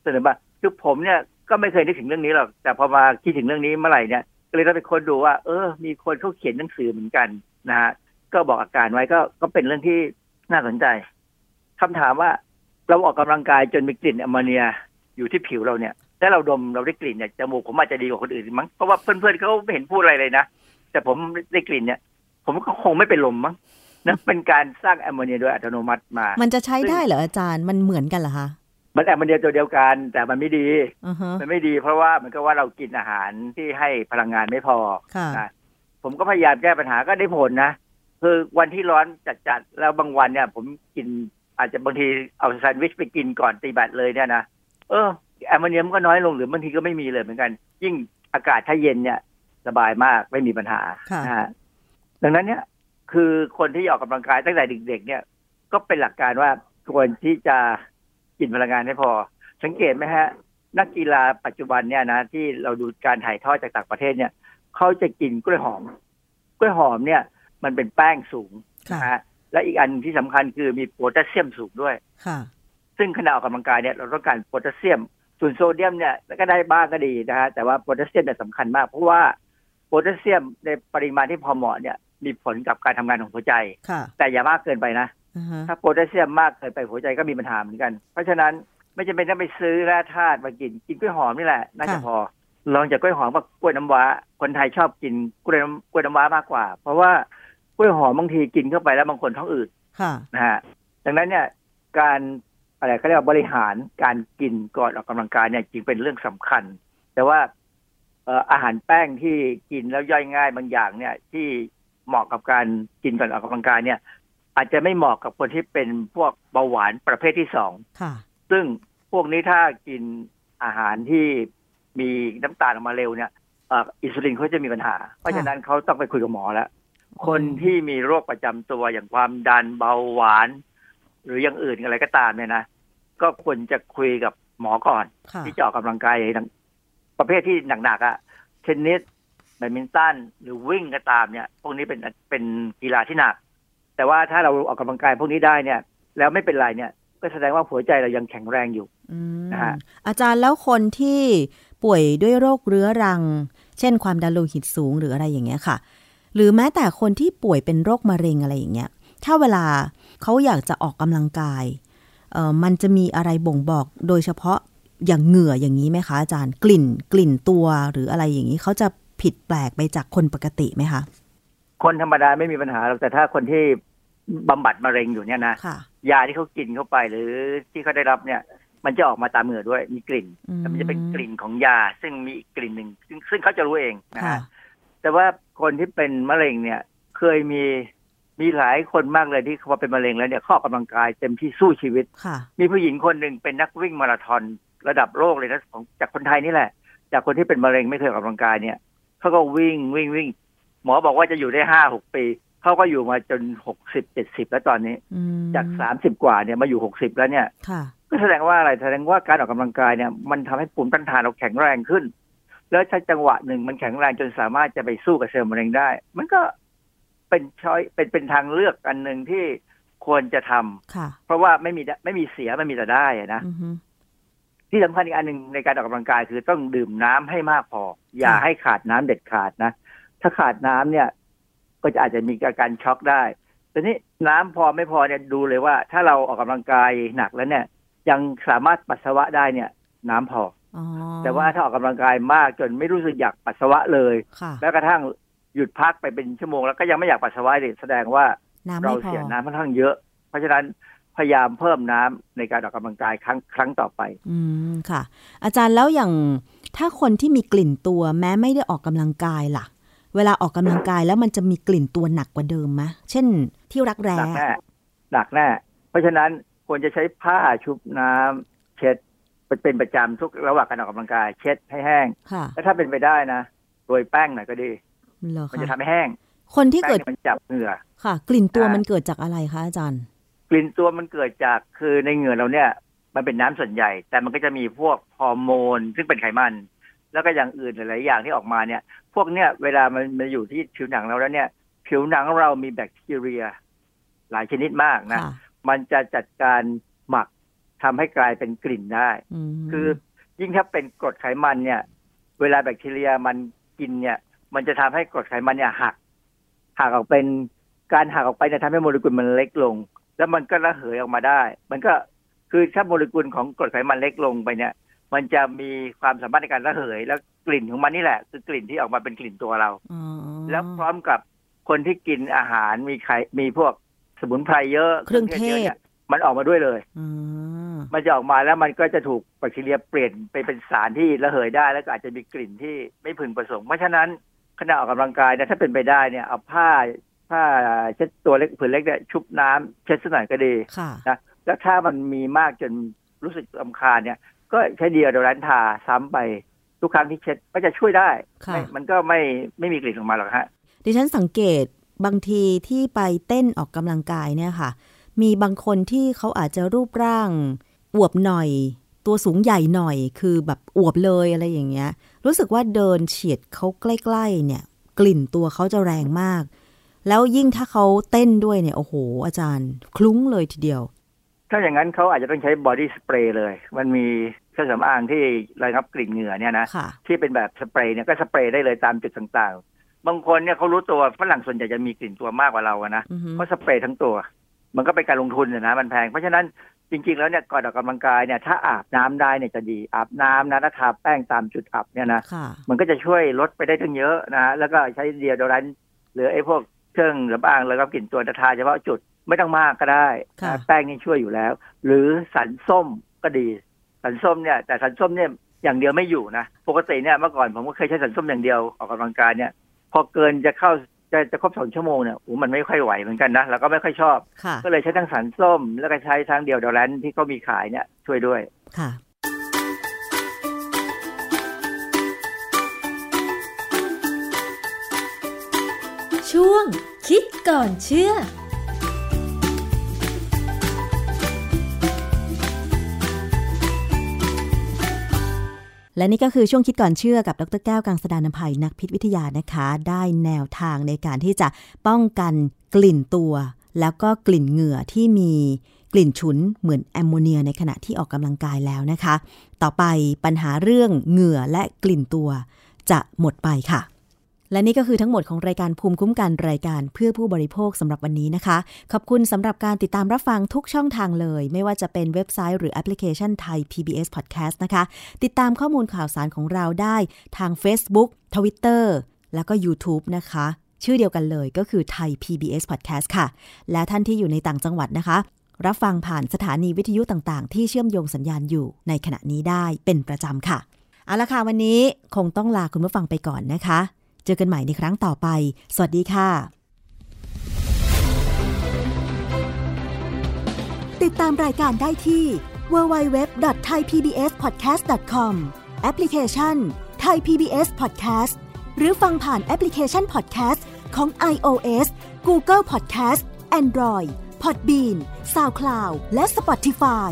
เสนอมาคือผมเนี่ยก็ไม่เคยนึกถึงเรื่องนี้หรอกแต่พอมาคิดถึงเรื่องนี้เมื่อไหร่เนี่ยก็เลยต้องไปค้นดูว่าเออมีคนเขาเขียนหนังสือเหมือนกันนะฮะก็บอกอาการไว้ก็ก็เป็นเรื่องที่น่าสนใจคำถามว่าเราออกกำลังกายจนมีกลิ่นแอมโมเนียอยู่ที่ผิวเราเนี่ยถ้าเราดมเราได้กลิ่นเนี่ยจมูกผมอาจจะดีกว่าคนอื่นมั้งเพราะว่าเพื่อนๆเขาไม่เห็นพูดอะไรเลยนะแต่ผมได้กลิ่นเนี่ยผมก็คงไม่เป็นลมมั้งนะเป็นการสร้างแอมโมเนียโดยอัตโนมัติมามันจะใช้ได้เหรออาจารย์มันเหมือนกันเหรอคะ มันแอมโมเนียตัวเดียวกันแต่มันไม่ดี uh-huh. มันไม่ดีเพราะว่ามันก็ว่าเรากินอาหารที่ให้พลังงานไม่พอนะผมก็พยายามแก้ปัญหาก็ได้ผลนะคือวันที่ร้อนจัดๆแล้วบางวันเนี่ยผมกินอาจจะบางทีเอาแซนด์วิชไปกินก่อนตีแบตเลยเนี่ยนะเออแอมโมเนียมันก็น้อยลงหรือบางทีก็ไม่มีเลยเหมือนกันยิ่งอากาศถ้าเย็นเนี่ยสบายมากไม่มีปัญหานะฮะดังนั้นเนี่ยคือคนที่ออกกำลังกายตั้งแต่เด็กๆเนี่ยก็เป็นหลักการว่าควรที่จะกินพลังงานให้พอสังเกตไหมฮะนักกีฬาปัจจุบันเนี่ยนะที่เราดูการถ่ายทอดจากต่างประเทศเนี่ยเขาจะกินกล้วยหอมกล้วยหอมเนี่ยมันเป็นแป้งสูงนะฮะและอีกอันที่สำคัญคือมีโพแทสเซียมสูงด้วยซึ่งขณะออกกำลังกายเนี่ยเราต้องการโพแทสเซียมส่วนโซเดียมเนี่ยก็ได้บ้างก็ดีนะฮะแต่ว่าโพแทสเซียมเนี่ยสำคัญมากเพราะว่าโพแทสเซียมในปริมาณที่พอเหมาะเนี่ยมีผลกับการทำงานของหัวใจแต่อย่ามากเกินไปนะถ้าโพแทสเซียมมากเกินไปหัวใจก็มีปัญหาเหมือนกันเพราะฉะนั้นไม่จำเป็นต้องไปซื้อแร่ธาตุมากินกินกล้วยหอมนี่แหละน่าจะพอลองจากกล้วยหอมกับกล้วยน้ำว้าคนไทยชอบกินกล้วยน้ำกล้วยน้ำว้ามากกว่าเพราะว่ากล้วยหอมบางทีกินเข้าไปแล้วบางคนท้องอืดนะฮะดังนั้นเนี่ยการอะไรเขาเรียกว่าบริหารการกินก่อนออกกำลังกายเนี่ยจริงเป็นเรื่องสำคัญแต่ว่าอาหารแป้งที่กินแล้วย่อยง่ายบางอย่างเนี่ยที่เหมาะกับการกินก่อนออกกำลังกายเนี่ยอาจจะไม่เหมาะกับคนที่เป็นพวกเบาหวานประเภทที่สองซึ่งพวกนี้ถ้ากินอาหารที่มีน้ำตาลออกมาเร็วเนี่ยอินซูลินเขาจะมีปัญหาเพราะฉะนั้นเขาต้องไปคุยกับหมอแล้วคนที่มีโรคประจำตัวอย่างความดันเบาหวานหรืออย่างอื่นอะไรก็ตามเนี่ยนะก็ควรจะคุยกับหมอก่อนที่จะออกกำลังกายประเภทที่หนักๆอ่ะเทนนิสแบดมินตันหรือวิ่งก็ตามเนี่ยพวกนี้เป็นเป็นกีฬาที่หนักแต่ว่าถ้าเราออกกำลังกายพวกนี้ได้เนี่ยแล้วไม่เป็นไรเนี่ยก็แสดงว่าหัวใจเรายังแข็งแรงอยู่นะฮะอาจารย์แล้วคนที่ป่วยด้วยโรคเรื้อรังเช่นความดันโลหิตสูงหรืออะไรอย่างเงี้ยค่ะหรือแม้แต่คนที่ป่วยเป็นโรคมะเร็งอะไรอย่างเงี้ยถ้าเวลาเขาอยากจะออกกำลังกายเอ่อมันจะมีอะไรบ่งบอกโดยเฉพาะอย่างเหงื่ออย่างนี้ไหมคะอาจารย์กลิ่นกลิ่นตัวหรืออะไรอย่างนี้เขาจะผิดแปลกไปจากคนปกติไหมคะคนธรรมดาไม่มีปัญหาหรอกแต่ถ้าคนที่บำบัดมะเร็งอยู่เนี่ยนะยาที่เขากินเข้าไปหรือที่เขาได้รับเนี่ยมันจะออกมาตามเหงื่อด้วยมีกลิ่นมันจะเป็นกลิ่นของยาซึ่งมีกลิ่นหนึ่งซึ่งเขาจะรู้เองนะฮะแต่ว่าคนที่เป็นมะเร็งเนี่ยเคยมีมีหลายคนมากเลยที่เขาเป็นมะเร็งแล้วเนี่ยเขาออกกำลังกายเต็มที่สู้ชีวิตมีผู้หญิงคนหนึ่งเป็นนักวิ่งมาราธอนระดับโลกเลยนะของจากคนไทยนี่แหละจากคนที่เป็นมะเร็งไม่เคยออกกำลังกายเนี่ยเขาก็วิ่งวิ่งวิ่งหมอบอกว่าจะอยู่ได้ห้าหกปีเขาก็อยู่มาจนหกสิบเจ็ดสิบแล้วตอนนี้จากสามสิบกว่าเนี่ยมาอยู่หกสิบแล้วเนี่ยก็แสดงว่าอะไรแสดงว่าการออกกำลังกายเนี่ยมันทำให้ภูมิต้านทานเราแข็งแรงขึ้นแล้วถ้าจังหวะหนึ่งมันแข็งแรงจนสามารถจะไปสู้กับเซลล์มะเร็งได้มันก็เป็นช้อยเป็นเป็นทางเลือกอันหนึ่งที่ควรจะทำเพราะว่าไม่มีไม่มีเสียไม่มีแต่ได้นะที่สำคัญอีกอันหนึ่งในการออกกำลังกายคือต้องดื่มน้ำให้มากพออย่าให้ขาดน้ำเด็ดขาดนะถ้าขาดน้ำเนี่ยก็จะอาจจะมีอาการช็อกได้แต่นี้น้ำพอไม่พอเนี่ยดูเลยว่าถ้าเราออกกำลังกายหนักแล้วเนี่ยยังสามารถปัสสาวะได้เนี่ยน้ำพอ oh. แต่ว่าถ้าออกกำลังกายมากจนไม่รู้สึกอยากปัสสาวะเลยแล้วกระทั่งหยุดพักไปเป็นชั่วโมงแล้วก็ยังไม่อยากปัสสาวะเลยแสดงว่าเราเสียน้ำค่อนข้างเยอะเพราะฉะนั้นพยายามเพิ่มน้ำในการออกกำลังกายครั้งครั้งต่อไปอืมค่ะอาจารย์แล้วอย่างถ้าคนที่มีกลิ่นตัวแม้ไม่ได้ออกกำลังกายล่ะเวลาออกกำลังกายแล้วมันจะมีกลิ่นตัวหนักกว่าเดิมไหมเช่นที่รักแร้หนักแน่หนักแน่เพราะฉะนั้นควรจะใช้ผ้าชุบน้ำเช็ดเป็นประจำทุกระหว่างการออกกำลังกายเช็ดให้แห้งแล้วถ้าเป็นไปได้นะโรยแป้งหน่อยก็ดีมันจะทำให้แห้งคนที่เกิดมันจับเหงื่อค่ะกลิ่นตัวมันเกิดจากอะไรคะอาจารย์กลิ่นตัวมันเกิดจากคือในเหงื่อเราเนี่ยมันเป็นน้ำส่วนใหญ่แต่มันก็จะมีพวกฮอร์โมนซึ่งเป็นไขมันแล้วก็อย่างอื่นหลายๆอย่างที่ออกมาเนี่ยพวกเนี้ยเวลามันมาอยู่ที่ผิวหนังเราแล้วเนี่ยผิวหนังเรามีแบคทีเรียหลายชนิดมากนะมันจะจัดการหมักทำให้กลายเป็นกลิ่นได้คือยิ่งถ้าเป็นกรดไขมันเนี่ยเวลาแบคทีเรียมันกินเนี่ยมันจะทำให้กรดไขมันเนี่ยหักหักออกเป็นการหักออกไปเนี่ยทำให้โมเลกุลมันเล็กลงแล้วมันก็ระเหยออกมาได้มันก็คือถ้าโมเลกุลของกรดไขมันเล็กลงไปเนี่ยมันจะมีความสามารถในการระเหยแล้วกลิ่นของมันนี่แหละคือกลิ่นที่ออกมาเป็นกลิ่นตัวเราแล้วพร้อมกับคนที่กินอาหารมีไขมีพวกสมุนไพรเยอะเครื่องเทศมันออกมาด้วยเลย มันจะออกมาแล้วมันก็จะถูกแบคทีเรียเปลี่ยนไปเป็นสารที่ระเหยได้แล้วก็อาจจะมีกลิ่นที่ไม่พึงประสงค์เพราะฉะนั้นขณะออกกำลังกายเนี่ยถ้าเป็นไปได้เนี่ยเอาผ้าผ้าเช็ดตัวเล็กผืนเล็กเนี่ยชุบน้ำเช็ดสักหน่อยก็ดีนะแล้วถ้ามันมีมากจนรู้สึกรำคาญเนี่ยก็ใช้เดียวเดอแรนทาซ้ำไปทุกครั้งที่เช็ดก็จะช่วยได้มันก็ไม่ไม่มีกลิ่นออกมาหรอกฮะดิฉันสังเกตบางทีที่ไปเต้นออกกำลังกายเนี่ยค่ะมีบางคนที่เขาอาจจะรูปร่างอวบหน่อยตัวสูงใหญ่หน่อยคือแบบอวบเลยอะไรอย่างเงี้ยรู้สึกว่าเดินเฉียดเขาใกล้ๆเนี่ยกลิ่นตัวเขาจะแรงมากแล้วยิ่งถ้าเขาเต้นด้วยเนี่ยโอ้โหอาจารย์คลุ้งเลยทีเดียวถ้าอย่างนั้นเขาอาจจะต้องใช้บอดี้สเปรย์เลยมันมีเครื่องสำอางที่ระงับกลิ่นเหงื่อเนี่ยนะที่เป็นแบบสเปรย์เนี่ยก็สเปรย์ได้เลยตามจุดต่างๆบางคนเนี่ยเขารู้ตัวฝรั่งส่วนใหญ่จะมีกลิ่นตัวมากกว่าเรานะเพราะสเปรย์ทั้งตัวมันก็เป็นการลงทุนนะมันแพงเพราะฉะนั้นจริงๆแล้วเนี่ยก่อนออกกำลังกายเนี่ยถ้าอาบน้ำได้เนี่ยจะดีอาบน้ำนะถ้าทาแป้งตามจุดอาบเนี่ยนะมันก็จะช่วยลดไปได้ทั้งเยอะนะแล้วก็ใช้เดียวดอแรนท์หรือไอ้พวกเครื่องสำอางแล้วก็กลิ่นตัวทาเฉพาะจุดไม่ต้องมากก็ได้แป้งนี่ช่วยอยู่แล้วหรือสันส้มก็ดีสันส้มเนี่ยแต่สันส้มเนี่ยอย่างเดียวไม่อยู่นะปกติเนี่ยเมื่อก่อนผมก็เคยใช้สันส้มอย่างเดียวออกกำลังกายเนี่ยพอเกินจะเข้าจะจะครบสองชั่วโมงเนี่ยโอ้มันไม่ค่อยไหวเหมือนกันนะแล้วก็ไม่ค่อยชอบก็เลยใช้ทั้งสันส้มแล้วก็ใช้ทั้งเดียวดอแรนที่เขามีขายเนี่ยช่วยด้วยค่ะช่วงคิดก่อนเชื่อและนี่ก็คือช่วงคิดก่อนเชื่อกับดร.แก้วกังสดาลอำไพนักพิษวิทยานะคะได้แนวทางในการที่จะป้องกันกลิ่นตัวแล้วก็กลิ่นเหงื่อที่มีกลิ่นฉุนเหมือนแอมโมเนียในขณะที่ออกกำลังกายแล้วนะคะต่อไปปัญหาเรื่องเหงื่อและกลิ่นตัวจะหมดไปค่ะและนี่ก็คือทั้งหมดของรายการภูมิคุ้มกันรายการเพื่อผู้บริโภคสำหรับวันนี้นะคะขอบคุณสำหรับการติดตามรับฟังทุกช่องทางเลยไม่ว่าจะเป็นเว็บไซต์หรือแอปพลิเคชันไทย พี บี เอส Podcast นะคะติดตามข้อมูลข่าวสารของเราได้ทาง Facebook Twitter แล้วก็ YouTube นะคะชื่อเดียวกันเลยก็คือไทย พี บี เอส Podcast ค่ะและท่านที่อยู่ในต่างจังหวัดนะคะรับฟังผ่านสถานีวิทยุต่างๆที่เชื่อมโยงสัญญาณอยู่ในขณะนี้ได้เป็นประจำค่ะเอาละค่ะวันนี้คงต้องลาคุณผู้ฟังไปก่อนนะคะเจอกันใหม่ในครั้งต่อไปสวัสดีค่ะติดตามรายการได้ที่ ดับเบิลยู ดับเบิลยู ดับเบิลยู ดอท ไทย พี บี เอส พอดแคสต์ ดอท คอม แอปพลิเคชัน Thai พี บี เอส Podcast หรือฟังผ่านแอปพลิเคชัน Podcast ของ iOS Google Podcast Android Podbean SoundCloud และ Spotify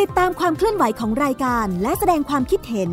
ติดตามความเคลื่อนไหวของรายการและแสดงความคิดเห็น